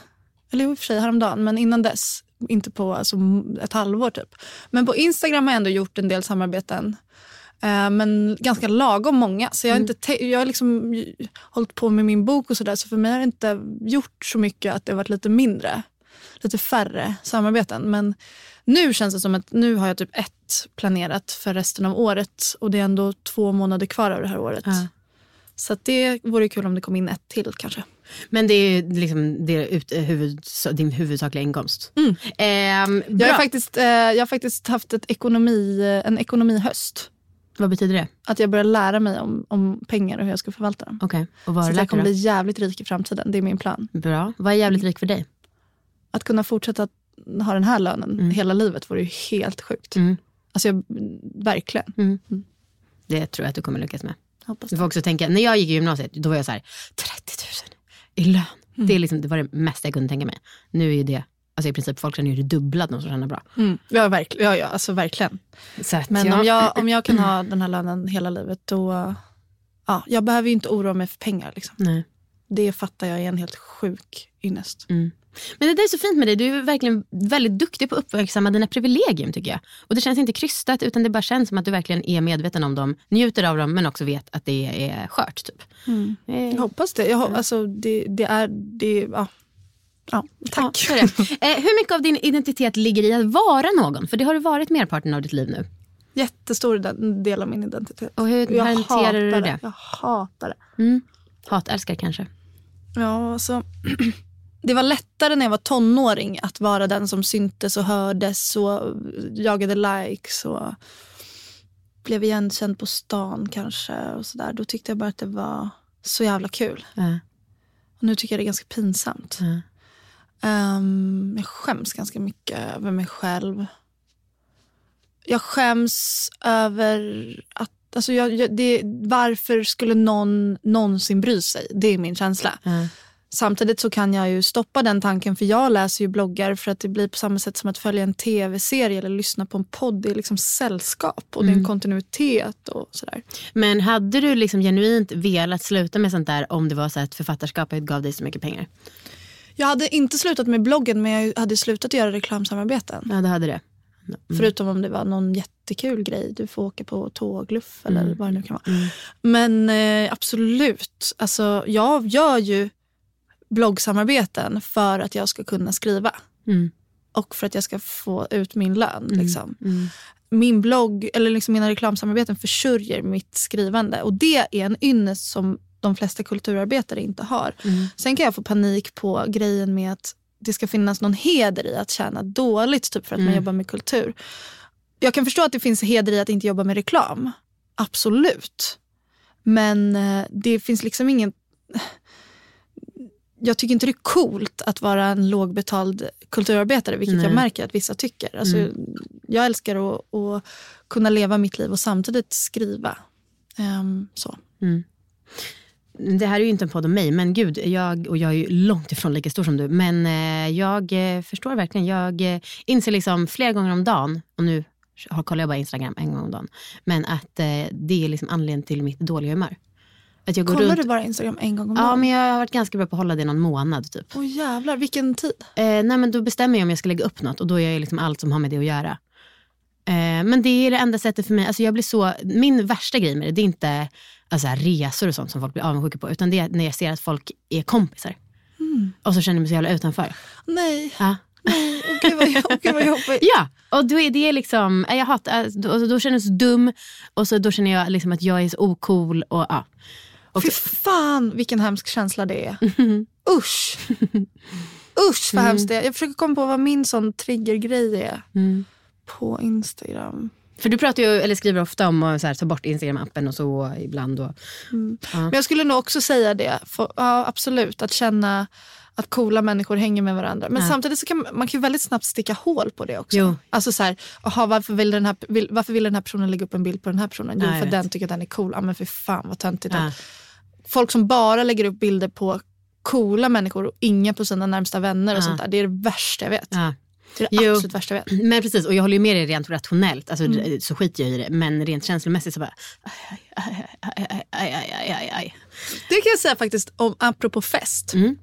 Eller i och för sig häromdagen, men innan dess. Inte på alltså, ett halvår typ. Men på Instagram har jag ändå gjort en del samarbeten. Eh, men ganska lagom många. Så jag har, mm. inte te- jag har liksom hållit på med min bok och sådär. Så för mig har det inte gjort så mycket att det har varit lite mindre. Lite färre samarbeten. Men nu känns det som att nu har jag typ ett planerat för resten av året. Och det är ändå två månader kvar av det här året. Mm. Så att det vore kul om det kom in ett till kanske. Men det är liksom det är ut, huvud, din huvudsakliga inkomst. Mm. Eh, jag, har faktiskt, eh, jag har faktiskt haft ett ekonomi, en ekonomihöst. Vad betyder det? Att jag börjar lära mig om, om pengar och hur jag ska förvalta dem. Okej. Och vad har du lärt dig då? Så jag kommer bli jävligt rik i framtiden, det är min plan. Bra. Vad är jävligt rik för dig? Att kunna fortsätta ha den här lönen mm. hela livet vore ju helt sjukt. Mm. Alltså jag, verkligen. Mm. Mm. Det tror jag att du kommer lyckas med. Hoppas det. Du får också tänka, när jag gick i gymnasiet då var jag så här trettio tusen i lön. Mm. Det, är liksom, det var det mesta jag kunde tänka mig. Nu är ju det, alltså i princip folk känner ju det dubblat någon som känner bra. Mm. Ja, verkl- ja, ja, alltså verkligen. Så att men jag... Om, jag, om jag kan ha den här lönen hela livet då, ja, jag behöver ju inte oroa mig för pengar liksom. Nej. Det fattar jag är en helt sjuk ynnest. Mm. Men det där är så fint med dig. Du är verkligen väldigt duktig på att uppmärksamma dina privilegium tycker jag. Och det känns inte krystat utan det bara känns som att du verkligen är medveten om dem, njuter av dem men också vet att det är skört typ. Mm. Jag hoppas det. Jag hop- alltså, det, det är... Det, ja. Ja, tack. Ja, för det. Eh, hur mycket av din identitet ligger i att vara någon? För det har du varit merparten av ditt liv nu. Jättestor del av min identitet. Och hur jag hanterar du det? det? Jag hatar det. Mm. Hatälskar kanske. Ja, alltså... Det var lättare när jag var tonåring att vara den som syntes och hördes och jagade likes och blev igenkänd på stan kanske och sådär. Då tyckte jag bara att det var så jävla kul. Mm. Och nu tycker jag det är ganska pinsamt. Mm. Um, jag skäms ganska mycket över mig själv. Jag skäms över att alltså jag, jag, det, varför skulle någon någonsin bry sig? Det är min känsla. Mm. Samtidigt så kan jag ju stoppa den tanken för jag läser ju bloggar för att det blir på samma sätt som att följa en tv-serie eller lyssna på en podd. Det är liksom sällskap och mm. det är en kontinuitet och sådär. Men hade du liksom genuint velat sluta med sånt där om det var så att författarskapet gav dig så mycket pengar? Jag hade inte slutat med bloggen men jag hade slutat göra reklamsamarbeten. Ja, det hade det. Mm. Förutom om det var någon jättekul grej. Du får åka på tågluff eller mm. vad det nu kan vara. Mm. Men eh, absolut. Alltså jag gör ju bloggsamarbeten för att jag ska kunna skriva. Mm. Och för att jag ska få ut min lön. Mm. Liksom. Mm. Min blogg, eller liksom mina reklamsamarbeten försörjer mitt skrivande. Och det är en ynnest som de flesta kulturarbetare inte har. Mm. Sen kan jag få panik på grejen med att det ska finnas någon heder i att tjäna dåligt typ för att mm. man jobbar med kultur. Jag kan förstå att det finns heder i att inte jobba med reklam. Absolut. Men det finns liksom ingen... Jag tycker inte det är coolt att vara en lågbetald kulturarbetare, vilket Nej. jag märker att vissa tycker. Alltså, mm. jag älskar att, att kunna leva mitt liv och samtidigt skriva. Um, så. Mm. Det här är ju inte en podd om mig, men gud, jag, och jag är ju långt ifrån lika stor som du. Men eh, jag eh, förstår verkligen, jag eh, inser liksom flera gånger om dagen, och nu kollar jag bara Instagram en gång om dagen, men att eh, det är liksom anledningen till mitt dåliga humör. Att jag går Kollar runt... du bara Instagram en gång om dagen? Ja, men jag har varit ganska bra på att hålla det i någon månad typ. Åh oh, jävlar, vilken tid? Eh, nej, men då bestämmer jag om jag ska lägga upp något. Och då gör jag liksom allt som har med det att göra. eh, Men det är det enda sättet för mig. Alltså jag blir så, min värsta grej med det, det är inte alltså, resor och sånt som folk blir avundsjuka på, utan det är när jag ser att folk är kompisar. Mm. Och så känner jag mig så jävla utanför. Nej, ja. Nej, okej vad, jag, okej, vad jobbigt. Ja, och då är det liksom, jag hatar, då, då känner jag så dum. Och så då känner jag liksom att jag är så ocool. Och ja. Och fy fan, vilken hemsk känsla det är. Mm. Usch. Usch, vad mm. hemskt det är. Jag försöker komma på vad min sån triggergrej är. Mm. På Instagram. För du pratar ju, eller skriver ofta om att så här, ta bort Instagram-appen och så ibland. Och, mm. ja. Men jag skulle nog också säga det. För, ja, absolut, att känna att coola människor hänger med varandra. Men ja. samtidigt så kan man kan ju väldigt snabbt sticka hål på det också. Jo. Alltså så här, aha, varför vill den här vill, varför vill den här personen lägga upp en bild på den här personen? Jo, ja, för vet. Den tycker att den är cool. Ja, men för fan vad töntigt. Ja. Folk som bara lägger upp bilder på coola människor och inga på sina närmsta vänner och ja. sånt där. Det är det värsta jag vet. Ja. Det är det absolut jo, värsta jag vet. Men precis, och jag håller ju med dig rent rationellt. Alltså mm. så skiter jag i det. Men rent känslomässigt så bara aj, aj, aj, aj, aj, aj, aj, aj. Det kan jag säga faktiskt om, apropå fest. Mm.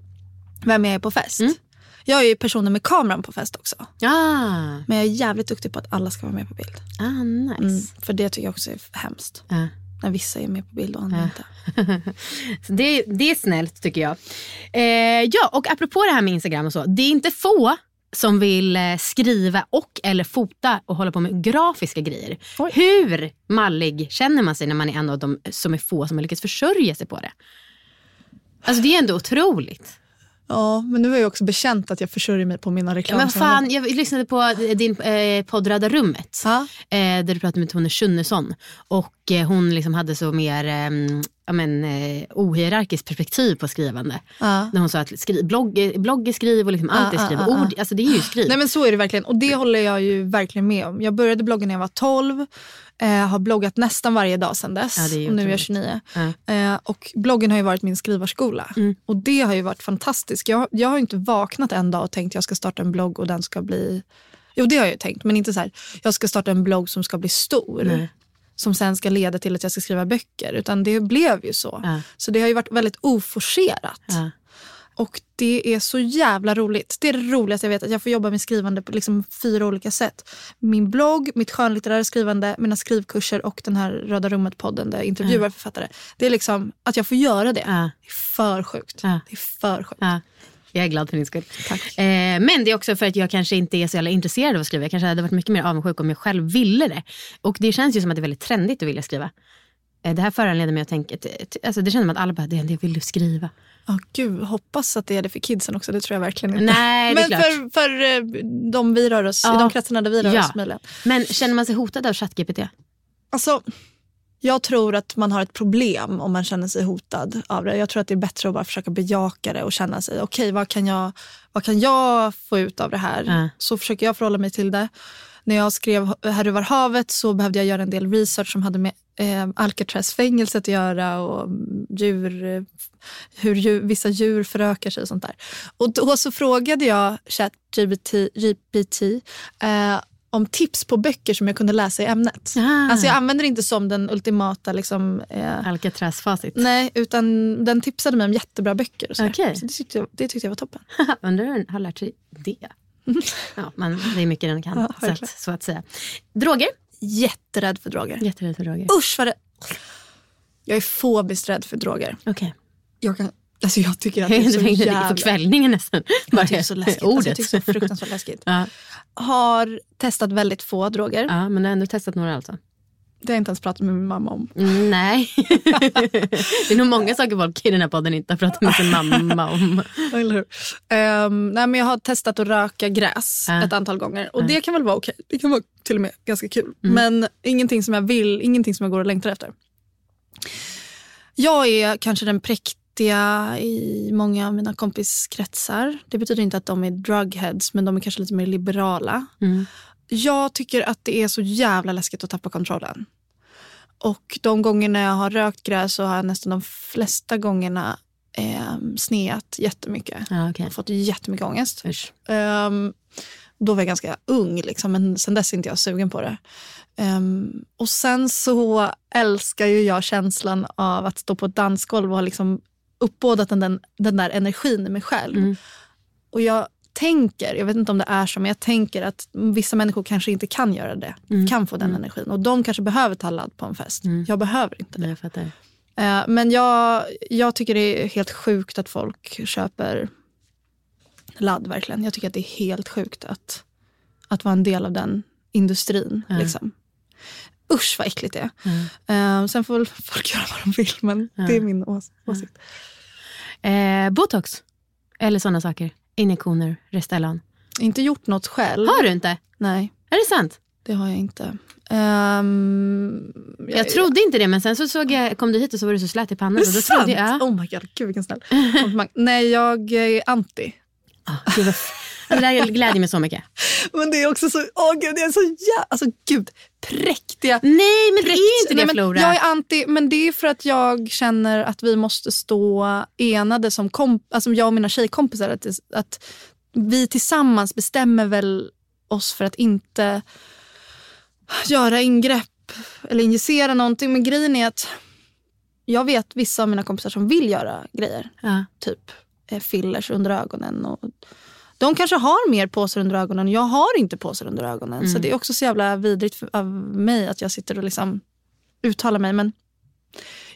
Vem jag är på fest. Mm. Jag är ju personen med kameran på fest också. Ah. Men jag är jävligt duktig på att alla ska vara med på bild. Ah, nice. Mm, för det tycker jag också är hemskt. Ah. När vissa är med på bild och andra inte. Så det, det är snällt tycker jag. Eh, ja, och apropå det här med Instagram och så. Det är inte få som vill skriva och eller fota och hålla på med grafiska grejer. Oj. Hur mallig känner man sig när man är en av de som är få som har lyckats försörja sig på det? Alltså det är ändå otroligt. Ja, men nu är jag också bekänt att jag försörjer mig på mina reklam. Men fan, jag lyssnade på din eh, podd Röda rummet. Ah. Eh, där du pratade med Tone Sunnusson. Och eh, hon liksom hade så mer eh, ja, men, eh, ohierarkiskt perspektiv på skrivande. Ah. När hon sa att skri- blogg, blogg är skriv och liksom ah, allt är skriv. Ah, ah, Ord, alltså det är ju skriv. Nej men så är det verkligen. Och det håller jag ju verkligen med om. Jag började blogga när jag var tolv. Eh, har bloggat nästan varje dag sedan dess. Ja, det är och nu är jag tjugonio. Ja. Eh, och bloggen har ju varit min skrivarskola. Mm. Och det har ju varit fantastiskt. Jag, jag har ju inte vaknat en dag och tänkt att jag ska starta en blogg och den ska bli... Jo, det har jag ju tänkt. Men inte så här, jag ska starta en blogg som ska bli stor. Nej. Som sen ska leda till att jag ska skriva böcker. Utan det blev ju så. Ja. Så det har ju varit väldigt oforcerat. Ja. Och det är så jävla roligt. Det är det roligaste jag vet, att jag får jobba med skrivande på liksom fyra olika sätt. Min blogg, mitt skönlitterära skrivande, mina skrivkurser och den här Röda rummet-podden där jag intervjuar äh. författare. Det är liksom att jag får göra det. Äh. Det är för sjukt. Äh. Det är för sjukt. Äh. Jag är glad för din skull. Tack. Eh, men det är också för att jag kanske inte är så jävla intresserad av att skriva. Jag kanske hade varit mycket mer avundsjuk om jag själv ville det. Och det känns ju som att det är väldigt trendigt att vilja skriva. Det här föranleder mig att tänka, alltså det känner man att alla bara, det är det jag vill skriva. Ja, oh, gud, hoppas att det är det för kidsen också, det tror jag verkligen inte. Nej, det är men klart. för, för de vi rör oss, ja. de kretsarna där vi rör ja. oss möjligen. Men känner man sig hotad av ChatGPT? Alltså, jag tror att man har ett problem om man känner sig hotad av det. Jag tror att det är bättre att bara försöka bejaka det och känna sig, okej, okay, vad kan jag, vad kan jag få ut av det här? Äh. Så försöker jag förhålla mig till det. När jag skrev Här uvar havet så behövde jag göra en del research som hade med eh, Alcatraz-fängelset att göra och djur, hur djur, vissa djur förökar sig och sånt där. Och då så frågade jag ChatGPT eh, om tips på böcker som jag kunde läsa i ämnet. Ah. Alltså jag använder inte som den ultimata liksom, eh, Alcatraz-facit. Nej, utan den tipsade mig om jättebra böcker. Och så okay. så det, tyckte jag, det tyckte jag var toppen. Undrar hur den har lärt sig det. Ja, men det är mycket den kan ja, så, att, så att säga. Droger? Jätterädd för droger. Jätterädd för droger. Usch vad det... Jag är fobiskt rädd för droger. Okej. Okay. Jag kan... Alltså jag tycker att det är så jävla... På kvällningen nästan. Bara det är så läskigt. Ordet. Alltså, jag tycker det är fruktansvärt läskigt. Ja. Har testat väldigt få droger. Ja, men du har ändå testat några alltså. Det har jag inte ens pratat med min mamma om. Mm, nej. Det är nog många saker folk i den här podden inte har pratat med sin mamma om. Eller hur? Um, nej, men jag har testat att röka gräs äh. ett antal gånger. Och äh. det kan väl vara okej. Det kan vara till och med ganska kul. Mm. Men ingenting som jag vill, ingenting som jag går och längtar efter. Jag är kanske den präktiga i många av mina kompiskretsar. Det betyder inte att de är drugheads, men de är kanske lite mer liberala. Mm. Jag tycker att det är så jävla läskigt att tappa kontrollen. Och de gångerna jag har rökt gräs så har jag nästan de flesta gångerna eh, sneat jättemycket. Ah, okay. Jag har fått jättemycket ångest. Um, Då var jag ganska ung liksom, men sen dess är inte jag sugen på det. Um, och sen så älskar ju jag känslan av att stå på ett dansgolv och ha liksom uppbådat den, den, den där energin i mig själv. Mm. Och jag tänker, jag vet inte om det är så, men jag tänker att vissa människor kanske inte kan göra det. Mm. Kan få den mm. energin. Och de kanske behöver ta ladd på en fest. Mm. Jag behöver inte det. Jag fattar. Uh, men jag, jag tycker det är helt sjukt att folk köper... ladd verkligen. Jag tycker att det är helt sjukt att, att vara en del av den industrin. Mm. Liksom. Usch vad äckligt det är. Mm. Uh, sen får väl folk göra vad de vill, men mm. det är min ås- åsikt. Mm. Eh, botox? Eller sådana saker? Injektioner? Restellan? Inte gjort något själv. Har du inte? Nej. Är det sant? Det har jag inte. Um, jag, jag trodde inte det, men sen så såg jag, kom du hit och så var du så slät i pannan. Det är och då sant? Jag, ja. Oh my god, gud vilken snäll. Nej, jag är anti. Gud, jag glädjer mig så mycket. Men det är också så, åh gud, det är så jävla, alltså gud, präktiga. Nej, men präkt, det är inte det, nej, men, Flora. Jag är anti, men det är för att jag känner att vi måste stå enade som komp- alltså jag och mina tjejkompisar, att, att vi tillsammans bestämmer väl oss för att inte göra ingrepp eller injicera någonting. Men grejen är att jag vet vissa av mina kompisar som vill göra grejer, ja. Typ fillers under ögonen och de kanske har mer påsar under ögonen. Jag har inte påsar under ögonen. Mm. Så det är också så jävla vidrigt för, av mig att jag sitter och liksom uttalar mig. Men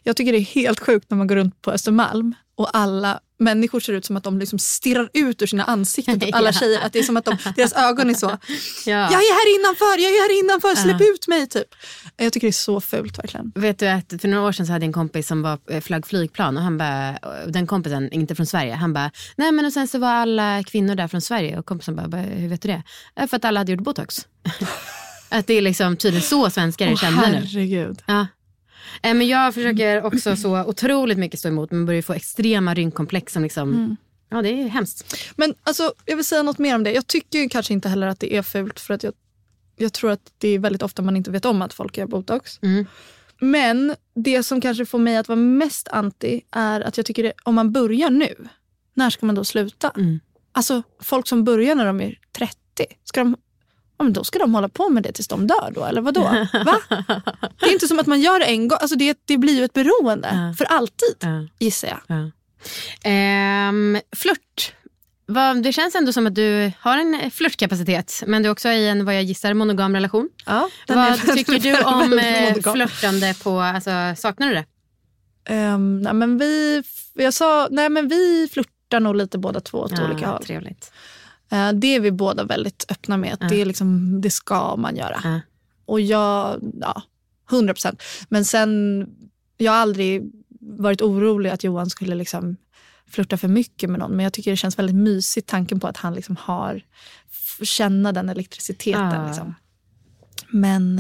jag tycker det är helt sjukt när man går runt på Östermalm och alla människor ser ut som att de liksom stirrar ut ur sina ansikten. Typ alla tjejer, att det är som att de, deras ögon är så. Ja. Jag är här innanför, jag är här innanför, släpp uh. ut mig typ. Jag tycker det är så fult verkligen. Vet du att för några år sedan så hade jag en kompis som var flaggflygplan och han bara, den kompisen inte från Sverige, han bara, nej men och sen så var alla kvinnor där från Sverige och kompisen bara, hur vet du det? För att alla hade gjort botox. Att det är liksom tydligen så svenskar oh, känner nu. Herregud. Ja. Men jag försöker också så otroligt mycket stå emot. Men börjar få extrema rynkkomplex som liksom, mm. ja det är hemskt. Men alltså, jag vill säga något mer om det. Jag tycker ju kanske inte heller att det är fult. För att jag, jag tror att det är väldigt ofta man inte vet om att folk gör botox. Mm. Men det som kanske får mig att vara mest anti är att jag tycker det, om man börjar nu, när ska man då sluta? Mm. Alltså folk som börjar när de är trettio, ska de... Ja, men då ska de hålla på med det tills de dör då, eller vadå? Va? Det är inte som att man gör det en gång. Alltså det, det blir ju ett beroende. Ja. För alltid, ja. Gissar jag. Ja. Ehm, flört. Va, det känns ändå som att du har en flörtkapacitet. Men du är också i en, vad jag gissar, monogam relation. Ja, vad tycker du om flörtande på, alltså saknar du det? Ehm, nej, men vi, jag sa, nej men vi flörtar nog lite båda två åt ja, olika håll. Trevligt. Det är vi båda väldigt öppna med. Äh. Det är liksom, det ska man göra. Äh. Och jag, ja, hundra procent. Men sen, jag har aldrig varit orolig att Johan skulle liksom flirta för mycket med någon. Men jag tycker det känns väldigt mysigt tanken på att han liksom har, känna den elektriciteten. Äh. Liksom. Men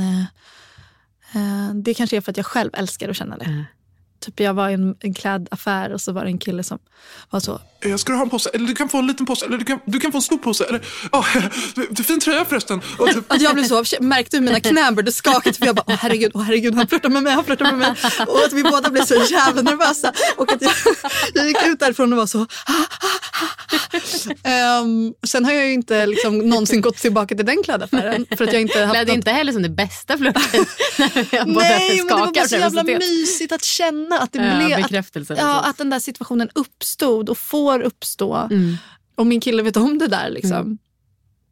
eh, det kanske är för att jag själv älskar att känna det. Äh. Typ jag var i en, en klädaffär och så var det en kille som var så... Jag ska du ha en påse? Eller du kan få en liten påse? Eller du kan, du kan få en stor påse? Eller, oh, det är fin tröja förresten. Och typ... att jag blev så... Märkte hur mina knän började skaka? För jag bara, åh oh, herregud, åh oh, herregud, han flörtar med mig, han flörtar med mig. Och att vi båda blev så jävla nervösa. Och att jag, jag gick ut därifrån och var så... um, sen har jag ju inte liksom någonsin gått tillbaka till den klädaffären. För att jag inte haft... Det är inte heller som det bästa flörten. Nej, men det var bara så jävla mysigt att känna att det ja, blev att, ja, att den där situationen uppstod och får uppstå. Mm. Och min kille vet om det där liksom. Mm.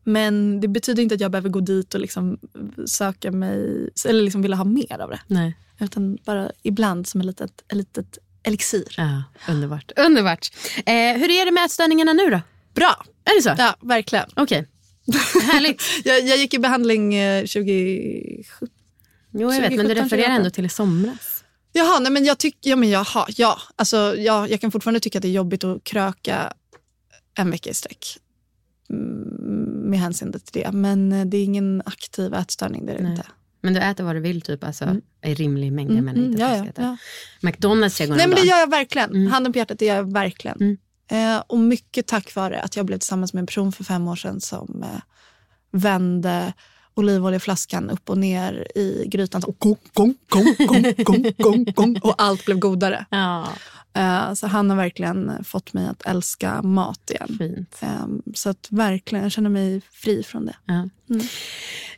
Men det betyder inte att jag behöver gå dit och liksom söka mig eller liksom vilja ha mer av det. Nej. Utan bara ibland som ett litet, ett litet elixir. Ja, underbart. Underbart. Eh, hur är det med ätstörningarna nu då? Bra. Är det så? Ja, verkligen. Okej. Okay. Härligt. jag, jag gick i behandling tjugosjutton. Jo, jag vet, men du refererar ändå till i somras. Jaha, nej men jag tycker, ja men jaha, ja. Alltså jag, jag kan fortfarande tycka att det är jobbigt att kröka en vecka i sträck. Mm, med hänseende till det. Men det är ingen aktiv ätstörning, det är det inte. Men du äter vad du vill typ, alltså mm. i rimlig mängd. Mm, men mm, inte ja, ja. McDonalds jag går nej men det gör jag verkligen. Mm. Handen på hjärtat, det gör jag verkligen. Mm. Eh, och mycket tack vare att jag blev tillsammans med en person för fem år sedan som eh, vände olivoljeflaskan upp och ner i grytan. Och, gong, gong, gong, gong, gong, gong, gong, och allt blev godare. Ja. Så han har verkligen fått mig att älska mat igen. Fint. Så att verkligen, jag känner mig fri från det. Ja. Mm.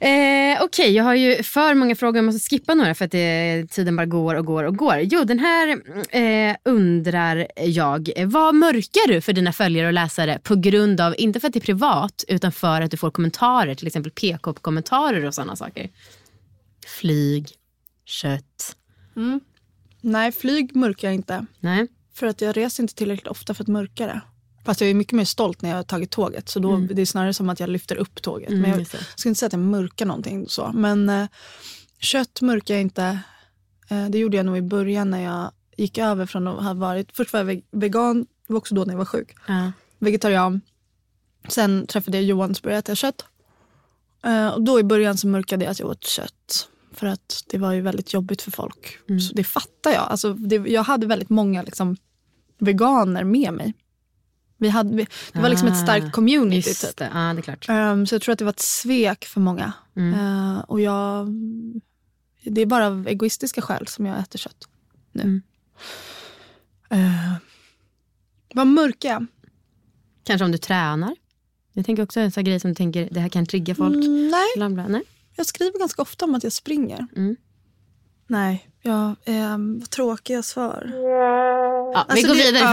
Eh, Okej, okay, jag har ju för många frågor. Jag måste skippa några för att det, tiden bara går och går och går. Jo, den här eh, undrar jag. Vad mörkar du för dina följare och läsare på grund av, inte för att det är privat, utan för att du får kommentarer, till exempel P K-kommentarer och sådana saker? Flyg, kött. Mm. Nej, flyg mörkar jag inte. Nej. För att jag reser inte tillräckligt ofta för att mörka det. Fast jag är mycket mer stolt när jag har tagit tåget. Så då mm. det är snarare som att jag lyfter upp tåget. Mm, men jag, jag ska inte säga att jag mörkar någonting. Så. Men eh, kött mörkar jag inte. Eh, det gjorde jag nog i början när jag gick över från att ha varit... Först var jag vegan, det var också då när jag var sjuk. Mm. Vegetarian. Sen träffade jag Johan och började äta kött. Eh, och då i början så mörkade jag att jag åt kött. För att det var ju väldigt jobbigt för folk. Mm. Så det fattar jag. Alltså, det, jag hade väldigt många liksom, veganer med mig. Vi hade, vi, det var liksom ah, ett starkt community. Just det. Typ. Ah, det är klart. Um, så jag tror att det var ett svek för många. Mm. Uh, och jag... Det är bara av egoistiska skäl som jag äter kött nu. Mm. Uh, vad mörker jag? Kanske om du tränar. Jag tänker också en sån grej som du tänker, det här kan trigga folk. Mm, nej. Blambla, nej. Jag skriver ganska ofta om att jag springer. Mm. Nej, jag eh, vad tråkiga svar. Ja, alltså, vi går vidare,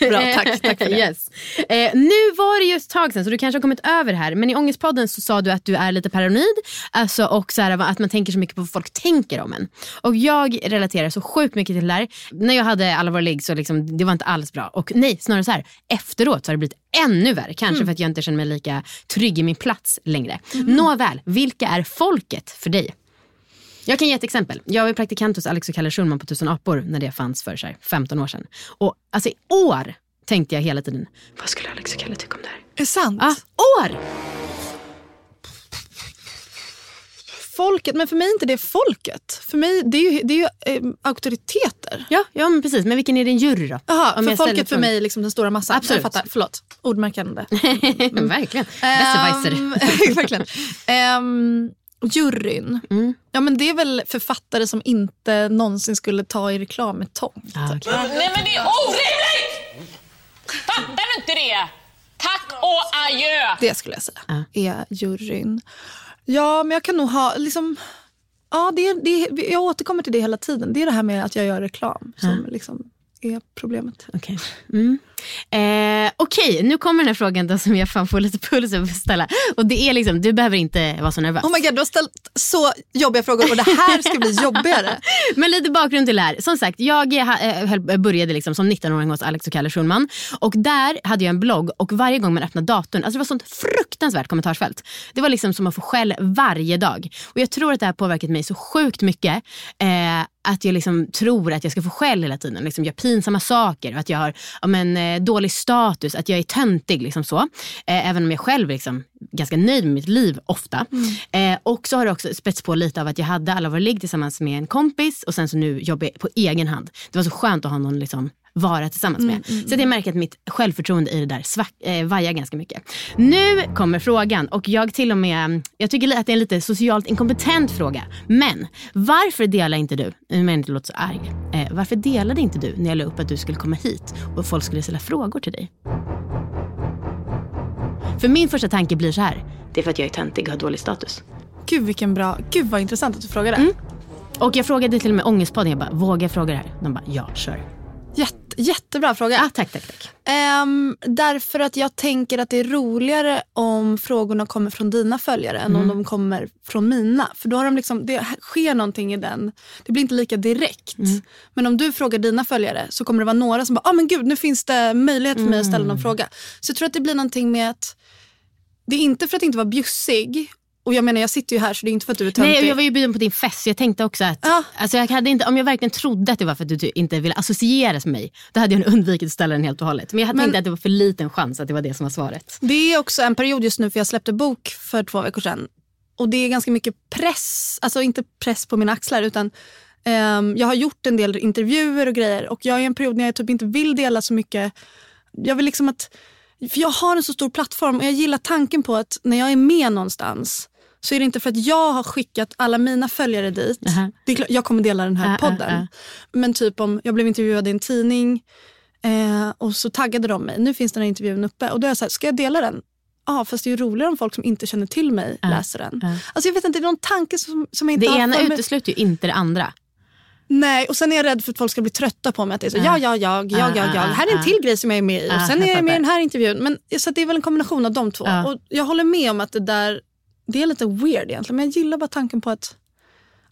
Flora. Bra, tack, tack för det. Yes. Eh, nu var det just tag sedan, så du kanske har kommit över här. Men i Ångestpodden så sa du att du är lite paranoid. Alltså, och så här, att man tänker så mycket på vad folk tänker om en. Och jag relaterar så sjukt mycket till det där. När jag hade alla våra ligg så liksom, det var inte alls bra. Och nej, snarare så här, efteråt så har det blivit ännu värre. Kanske mm. för att jag inte känner mig lika trygg i min plats längre. Mm. Nåväl, vilka är folket för dig? Jag kan ge ett exempel. Jag var praktikant hos Alex och Kalle Schulman på Tusen Apor när det fanns för sig femton år sedan. Och alltså i år tänkte jag hela tiden, vad skulle Alex och Kalle tycka om det här? Är sant? Ah, år! Folket, men för mig är inte det folket. För mig, det är ju, det är ju eh, auktoriteter. Ja, ja, men precis. Men vilken är din jury då? Jaha, för folket för mig är liksom den stora massan. Absolut. Jag fattar, förlåt. Ordmärkande. Mm. Verkligen. Besserwisser. Um, verkligen. Um, Juryn. Mm. Ja, men det är väl författare som inte någonsin skulle ta i reklam med tång. Ah, okay. mm. Nej, men det är orimligt! Fattar du inte det? Tack och adjö! Det skulle jag säga ah. är juryn. Ja, men jag kan nog ha... Liksom, ja, det, det, jag återkommer till det hela tiden. Det är det här med att jag gör reklam som ah. liksom... är problemet. Okej, okay. mm. eh, okay. Nu kommer den här frågan då, som jag fan får lite puls över att ställa. Och det är liksom, du behöver inte vara så nervös. Oh my god, du har ställt så jobbiga frågor och det här ska bli jobbigare. Men lite bakgrund till det här. Som sagt, jag började liksom som nittonåring hos Alex och Kalle Schulman. Och där hade jag en blogg och varje gång man öppnade datorn, alltså det var sånt fruktansvärt kommentarsfält. Det var liksom som att få skäll varje dag. Och jag tror att det här påverkat mig så sjukt mycket. Eh, Att jag liksom tror att jag ska få skäll hela tiden. Liksom jag pinsamma saker. Att jag har ja, men, dålig status. Att jag är töntig. Liksom så. Eh, även om jag själv är liksom, ganska nöjd med mitt liv ofta. Mm. Eh, och så har det också spets på lite av att jag hade alla våra ligg tillsammans med en kompis. Och sen så nu jobbar jag på egen hand. Det var så skönt att ha någon liksom, vara tillsammans med. Mm, mm, så att jag märker att mitt självförtroende i det där svack, eh, vajar ganska mycket. Nu kommer frågan. Och jag till och med... Jag tycker att det är en lite socialt inkompetent fråga. Men varför delar inte du... Men det låter så arg. Eh, varför delade inte du när jag la upp att du skulle komma hit och folk skulle ställa frågor till dig? För min första tanke blir så här. Det är för att jag är töntig och har dålig status. Gud, vilken bra... Gud, vad intressant att du frågar det. Mm. Och jag frågade till och med Ångestpodden. Jag bara, vågar jag fråga det här? De bara, ja, kör. Jätte, jättebra fråga. Ah, tack, tack, tack. Um, därför att jag tänker att det är roligare om frågorna kommer från dina följare än mm. om de kommer från mina. För då har de liksom, det sker någonting i den. Det blir inte lika direkt. Mm. Men om du frågar dina följare så kommer det vara några som bara, ah, men gud, nu finns det möjlighet för mig mm. att ställa någon fråga. Så jag tror att det blir någonting med att det är inte för att inte vara bjussig. Och jag menar, jag sitter ju här så det är inte för att du är töntig. Nej, jag var ju bjuden på din fest. Jag tänkte också att ja. Alltså jag hade inte, om jag verkligen trodde att det var för att du inte ville associeras med mig, då hade jag undvikit att ställa den helt och hållet. Men jag hade Men, tänkte att det var för liten chans att det var det som var svaret. Det är också en period just nu, för jag släppte bok för två veckor sedan. Och det är ganska mycket press. Alltså inte press på mina axlar, utan um, jag har gjort en del intervjuer och grejer. Och jag är i en period när jag typ inte vill dela så mycket. Jag vill liksom att För jag har en så stor plattform och jag gillar tanken på att när jag är med någonstans så är det inte för att jag har skickat alla mina följare dit. Uh-huh. Det är klart, jag kommer dela den här uh-huh. podden. Uh-huh. Men typ om jag blev intervjuad i en tidning eh, och så taggade de mig. Nu finns den här intervjun uppe. Och då är jag så här, ska jag dela den? Ja, fast det är ju roligare om folk som inte känner till mig uh-huh. läser den. Uh-huh. Alltså jag vet inte, det är någon tanke som, som jag inte det har. Det ena med... utesluter ju inte det andra. Nej, och sen är jag rädd för att folk ska bli trötta på mig. Att det är så, ja, ja, jag, jag, jag, jag. Här är en till grej som jag är med i. Och sen är jag med i den här intervjun. Men, så det är väl en kombination av de två. Uh-huh. Och jag håller med om att det där... Det är lite weird egentligen, men jag gillar bara tanken på att,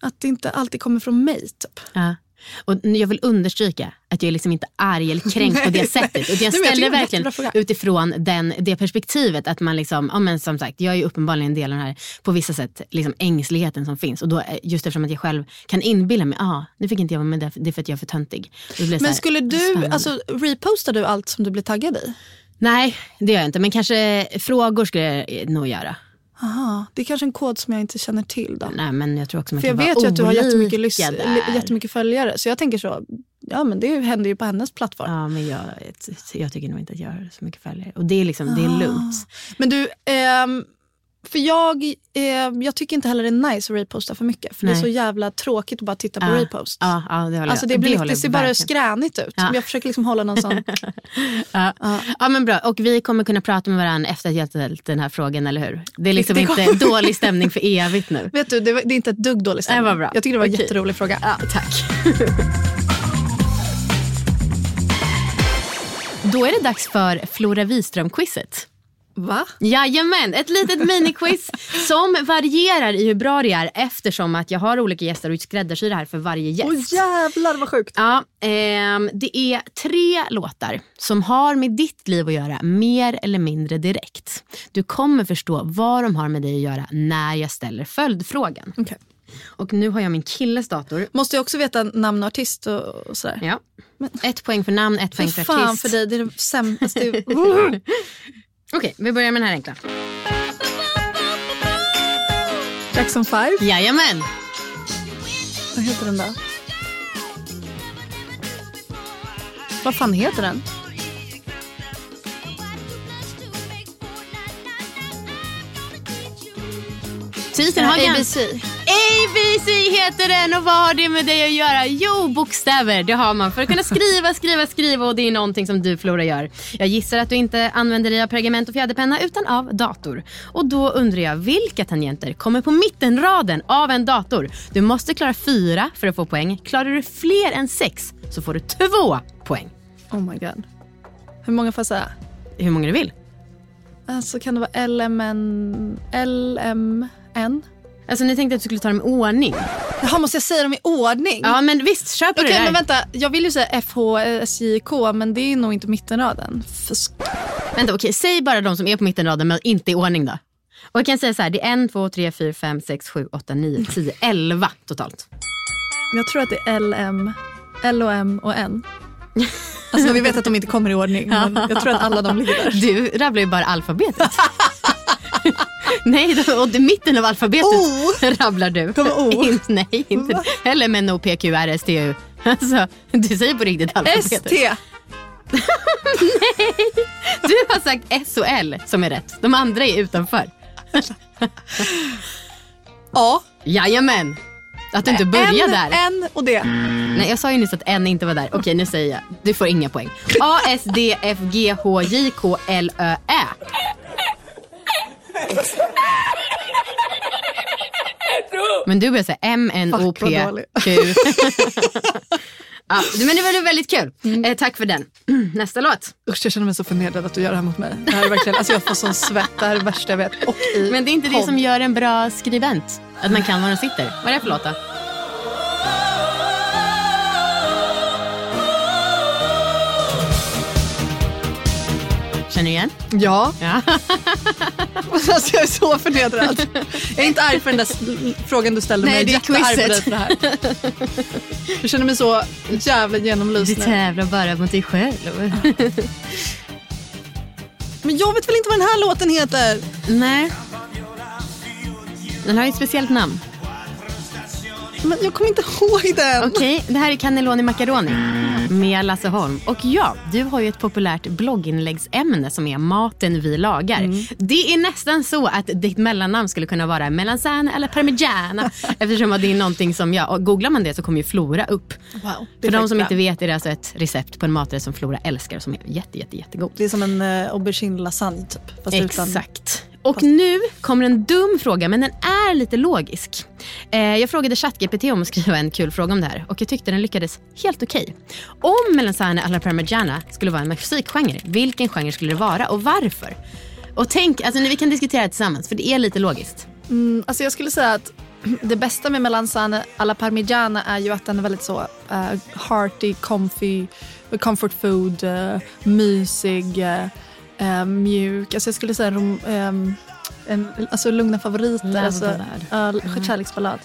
att det inte alltid kommer från mig. Typ. Ja. Och jag vill understryka att jag är liksom inte arg eller kränkt på det sättet. Och jag ställer nej, jag verkligen utifrån den, det perspektivet att man liksom, ja men som sagt, jag är ju uppenbarligen en del av den här på vissa sätt liksom ängsligheten som finns. Och då, just eftersom att jag själv kan inbilla mig, ja, ah, nu fick inte jag vara med det, det är för att jag är för töntig. Men här, skulle du, alltså repostar du allt som du blir taggad i? Nej, det gör jag inte, men kanske frågor skulle jag nog göra. Aha, det är kanske en kod som jag inte känner till då. Nej, men jag tror också man för kan jag vet ju att du har jättemycket, lys- jättemycket följare. Så jag tänker så, ja men det händer ju på hennes plattform. Ja, men jag, jag tycker nog inte att jag har så mycket följare. Och det är liksom, ah. det är lugnt. Men du, eh, för jag, eh, jag tycker inte heller det är nice att reposta för mycket. För nej. Det är så jävla tråkigt att bara titta på ah. reposts. Ja, ah, ah, det håller alltså, det, blir, det, det ser bara verkligen. Skränigt ut. Ah. Jag försöker liksom hålla någon sån. Ja. Ah. Ah, men bra. Och vi kommer kunna prata med varandra efter att jag ställt den här frågan, eller hur? Det är liksom det inte dålig stämning för evigt nu. Vet du, det, var, det är inte ett dugg dålig stämning. Det var bra. Jag tycker det var en okay. jätterolig fråga. Ja, ah, tack. Då är det dags för Flora Wiström-quizet. Va? Jajamän, ett litet miniquiz som varierar i hur bra det är eftersom att jag har olika gäster och skräddarsyr det här för varje gäst. Åh jävlar vad sjukt. Ja, eh, det är tre låtar som har med ditt liv att göra mer eller mindre direkt. Du kommer förstå vad de har med dig att göra när jag ställer följdfrågan. Okej. Okay. Och nu har jag min killes dator. Måste jag också veta namn och artist och, och sådär? Ja, men... ett poäng för namn, ett poäng för artist. Hur fan för dig, det är det sämsta du... Okej, vi börjar med den här enkla. Jackson five. Jajamän. Vad heter den där? Vad fan heter den? Titeln har jag. A B C. A B C heter den, och vad har det med dig att göra? Jo, bokstäver, det har man för att kunna skriva, skriva, skriva, och det är någonting som du, Flora, gör. Jag gissar att du inte använder dig av pergament och fjäderpenna utan av dator. Och då undrar jag, vilka tangenter kommer på mittenraden av en dator? Du måste klara fyra för att få poäng. Klarar du fler än sex så får du två poäng. Oh my god. Hur många får jag säga? Hur många du vill. Alltså kan det vara L M N... L M... En. Alltså ni tänkte att du skulle ta dem i ordning. Jaha, måste jag säga dem i ordning? Ja, men visst, kör på okay, det där. Okej, men vänta. Jag vill ju säga F H S J K, men det är nog inte mittenraden. Fisk. Vänta, okej. Okay. Säg bara de som är på mittenraden, men inte i ordning då. Och jag kan säga så här, det är ett, två, tre, fyra, fem, sex, sju, åtta, nio, tio, elva totalt. Jag tror att det är L M, L O M och N. Alltså vi vet att de inte kommer i ordning, men jag tror att alla de ligger där. Du rabblar ju bara alfabetet. Nej, och mitten av alfabetet oh. rabblar du. Oh. In, nej, inte. Va? Eller men O P Q R S T U. Alltså, du säger på riktigt alfabetet. S T. Nej, du har sagt S och L som är rätt. De andra är utanför. A. Jajamän. Att du inte börjar N, där. N och D. Nej, jag sa ju nyss att N inte var där. Okej, nu säger jag. Du får inga poäng. A, S, D, F, G, H, J, K, L, Ö, Ä. Men du börjar säga M N O P Q. Ja, men det var väldigt kul. Mm. Eh, tack för den. Nästa låt. Usch, jag känner mig så förnedrad att du gör det här mot mig. Det här är verkligen, alltså jag får sån svett. Det här är det värsta jag vet. Och i men det är inte podd. Det som gör en bra skribent. Att man kan var de sitter. Vad är det för låt då? Känner du igen? Ja. Ja. Alltså jag är så förnedrad. Jag är inte arg för den där s- frågan du ställde. Nej, mig. Nej, det är quizet. För det här. Jag känner mig så jävla genomlyst. Du tävlar bara mot dig själv. Men jag vet väl inte vad den här låten heter? Nej. Den har ju ett speciellt namn. Men jag kommer inte ihåg den. Okej, okay, det här är Cannelloni Macaroni med Lasse Holm. Och ja, du har ju ett populärt blogginläggsämne som är maten vi lagar. Mm. Det är nästan så att ditt mellannamn skulle kunna vara Melanzane alla Parmigiana. Eftersom det är någonting som, ja, googlar man det så kommer ju Flora upp. Wow, för de som inte vet är det alltså ett recept på en maträtt som Flora älskar och som är jätte, jätte, jättegod. Det är som en uh, aubergine lasagne typ. Fast exakt. Utan... Och nu kommer en dum fråga, men den är lite logisk. Eh, jag frågade ChatGPT om att skriva en kul fråga om det här. Och jag tyckte den lyckades helt okej. Okay. Om Melanzane alla Parmigiana skulle vara en musikgenre, vilken genre skulle det vara och varför? Och tänk, alltså, vi kan diskutera det tillsammans, för det är lite logiskt. Mm, alltså jag skulle säga att det bästa med Melanzane alla Parmigiana är ju att den är väldigt så uh, hearty, comfy, comfort food, uh, mysig... Uh, Uh, mjuk, alltså jag skulle säga rom, um, en, alltså lugna favoriter, alltså, uh, kärleksballad.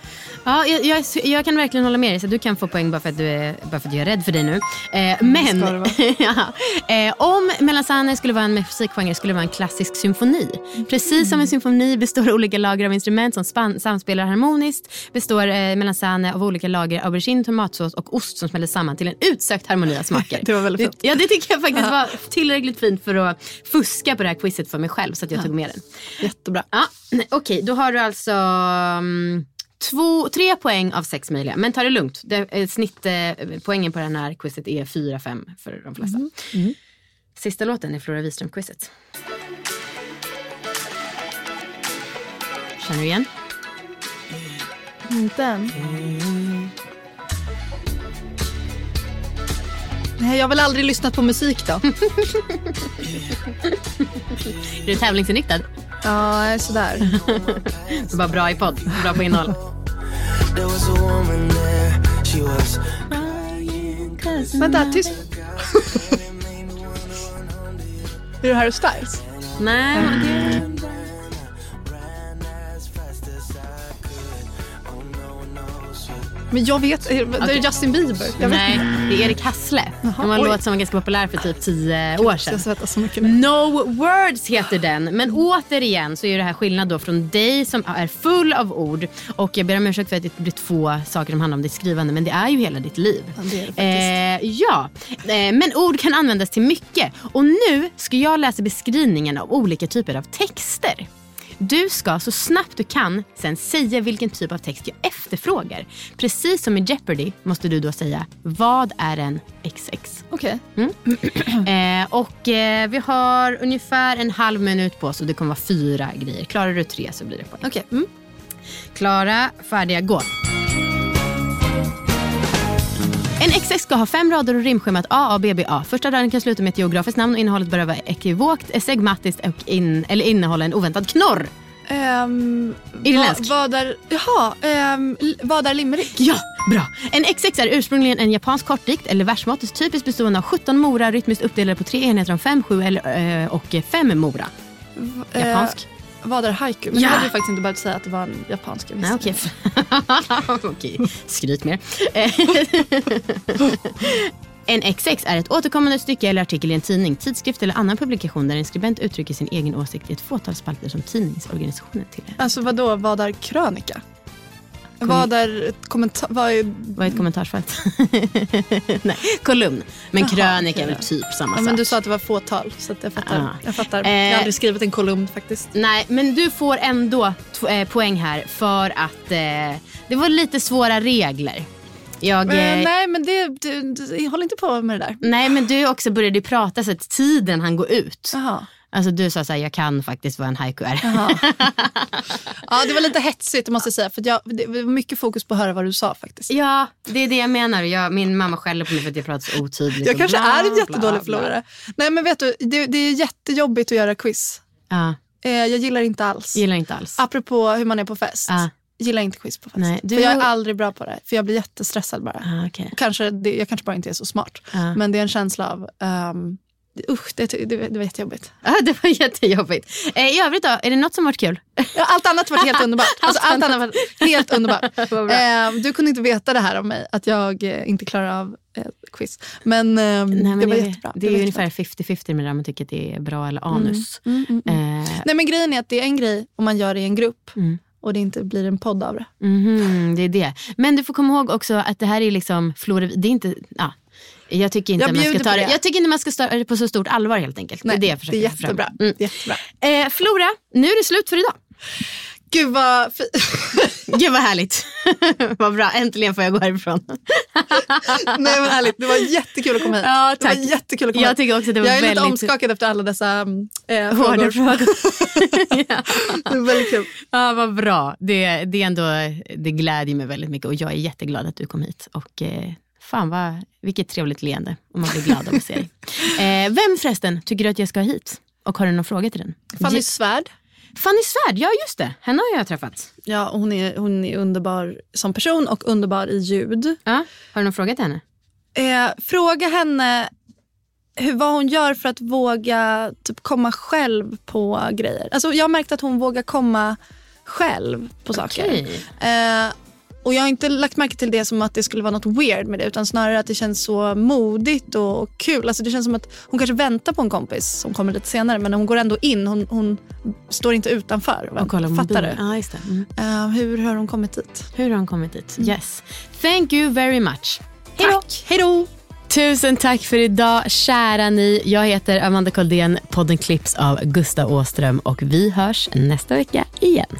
Ja, jag, jag, jag kan verkligen hålla med dig, så du kan få poäng bara för att, du är, bara för att jag är rädd för dig nu. Eh, men ja, eh, om Melanzane skulle vara en musikgenre skulle det vara en klassisk symfoni. Precis mm. som en symfoni består av olika lager av instrument som span, samspelar harmoniskt, består eh, Melanzane av olika lager av aubergine, tomatsås och ost som smäller samman till en utsökt harmoni av smaker. Det var väldigt fint. Ja, det tycker jag faktiskt var tillräckligt fint för att fuska på det här quizet för mig själv, så att jag ja. tog med den. Jättebra. Ja, okej, okay, då har du alltså... Um, Två, tre poäng av sex möjliga. Men ta det lugnt, det, snitt, eh, poängen på den här quizet är fyra, fem för de flesta. mm. Mm. Sista låten är Flora Wiström-quizet. Känner du igen? Inte än. mm. Nej, jag har väl aldrig lyssnat på musik då. Är du tävlingsinriktad? Ja, jag är sådär. Så bara bra i podd, bra på innehåll. Vänta, tyst. Är du här och Styles? Nej. Mm. Men jag vet, det är okay. Justin Bieber. Jag Nej, vet. Det är Erik Hassle. Aha, det var en oj. låt som var ganska populär för typ tio år sedan. Jag så mycket No Words heter den. Men återigen så är det här skillnad då från dig som är full av ord. Och jag ber om ursäkt för att det blir två saker som handlar om ditt skrivande. Men det är ju hela ditt liv. Ja, det är det eh, ja. Eh, men ord kan användas till mycket. Och nu ska jag läsa beskrivningen av olika typer av texter. Du ska så snabbt du kan sen säga vilken typ av text jag efterfrågar. Precis som i Jeopardy måste du då säga, vad är en X X? Okej. Okay. Mm. eh, och eh, vi har ungefär en halv minut på oss och det kommer vara fyra grejer. Klarar du tre så blir det poäng. Okej. Okay. Mm. Klara, färdiga, gå. En X X ska ha fem rader och rimschemat A, A, B, B, A. Första raden kan sluta med ett geografiskt namn och innehållet bör vara ekivåkt, segmatiskt och in, eller innehålla en oväntad knorr. Um, Irländsk. Vad är, jaha, um, vad är limerick? Ja, bra. En X X är ursprungligen en japansk kortdikt eller versmatus typiskt bestående av sjutton mora rytmiskt uppdelade på tre enheter om fem, sju eller, och fem mora. V- japansk. Vad är haiku? Men ja. jag hade faktiskt inte börjat säga att det var en japansk. Nej, okej. Okay. okay. Skryt mer. En X X är ett återkommande stycke eller artikel i en tidning, tidskrift eller annan publikation där en skribent uttrycker sin egen åsikt i ett fåtal spalter som tidningsorganisationen tillhör. Alltså vadå? Vad är krönika? Kom... Vad är ett kommentar... Vad är, vad är ett kommentarsfält? Nej, kolumn. Men Aha, krönika är väl typ samma ja, sak. Men du sa att det var fåtal, så att jag fattar. Ah. Jag fattar. Eh... Jag har aldrig skrivit en kolumn faktiskt. Nej, men du får ändå t- eh, poäng här för att eh, det var lite svåra regler. Jag, men, eh, nej, men det, du, du, jag håller inte på med det där. Nej, men du också började prata så att tiden han går ut. Jaha. Alltså du sa såhär, jag kan faktiskt vara en haikuär. Ja, det var lite hetsigt måste jag säga. För jag, det var mycket fokus på att höra vad du sa faktiskt. Ja, det är det jag menar. Jag, min mamma skäller på mig för att jag pratar så otydligt. Jag kanske bla, är en jättedålig förlorare. Nej men vet du, det, det är jättejobbigt att göra quiz. Ja. eh, Jag gillar inte alls. Gillar inte alls. Apropå hur man är på fest. Ja. Gillar inte quiz på fest. Nej, du... För jag är aldrig bra på det. För jag blir jättestressad bara. Ah, okay. Kanske, det, jag kanske bara inte är så smart. Ja. Men det är en känsla av... Um, Usch, det, det, det var jättejobbigt. Ja, det var jättejobbigt. eh, I övrigt då, är det något som varit kul? Ja, allt annat var helt underbart. Alltså, allt annat var helt underbart. eh, Du kunde inte veta det här om mig, att jag eh, inte klarar av eh, quiz. Men, eh, Nej, men det var det, jättebra. Det är, det är ungefär femtio femtio med det man tycker att det är bra eller anus. mm, mm, mm, mm. Eh. Nej men grejen är att det är en grej om man gör det i en grupp. Mm. och det inte blir en podd av det. Mm-hmm, det är det. Men du får komma ihåg också att det här är liksom Flora, det är inte, ja. Jag tycker inte jag man ska ta det. det. Jag tycker inte man ska ta det på så stort allvar helt enkelt. Nej, det är det jag försöker. Det är jättebra. Mm. jättebra. Eh, Flora, nu är det slut för idag. Gud vad, Gud vad härligt. Vad bra, äntligen får jag gå härifrån. Nej men härligt, det var jättekul att komma hit. Ja, tack. Det var jättekul att komma jag tycker också att det var Jag är väldigt... lite omskakad efter alla dessa äh, frågor, frågor. Ja. Det var väldigt kul. Ja, vad bra, det, det, är ändå, det glädjer mig väldigt mycket. Och jag är jätteglad att du kom hit. Och eh, fan vad, vilket trevligt leende. Om man blir glad av att se dig. eh, Vem förresten tycker du att jag ska ha hit? Och har du någon fråga till den? Fanny Svärd. Fanny Svärd, ja just det. Henne har jag träffat. Ja, hon är, hon är underbar som person och underbar i ljud. Ja. Har du någon fråga till henne? Eh, fråga henne hur, vad hon gör för att våga typ, komma själv på grejer. Alltså, jag har märkt att hon vågar komma själv på saker. Okay. Eh, och jag har inte lagt märke till det som att det skulle vara något weird med det. Utan snarare att det känns så modigt och, och kul. Alltså det känns som att hon kanske väntar på en kompis som kommer lite senare. Men hon går ändå in. Hon, hon står inte utanför. Och kollar fattar du? Ja, just det. Mm. Uh, hur har hon kommit dit? Hur har hon kommit dit? Mm. Yes. Thank you very much. Hej då. Hej då. Tusen tack för idag, kära ni. Jag heter Amanda Koldén. Podden klipps av Gustav Åström. Och vi hörs nästa vecka igen.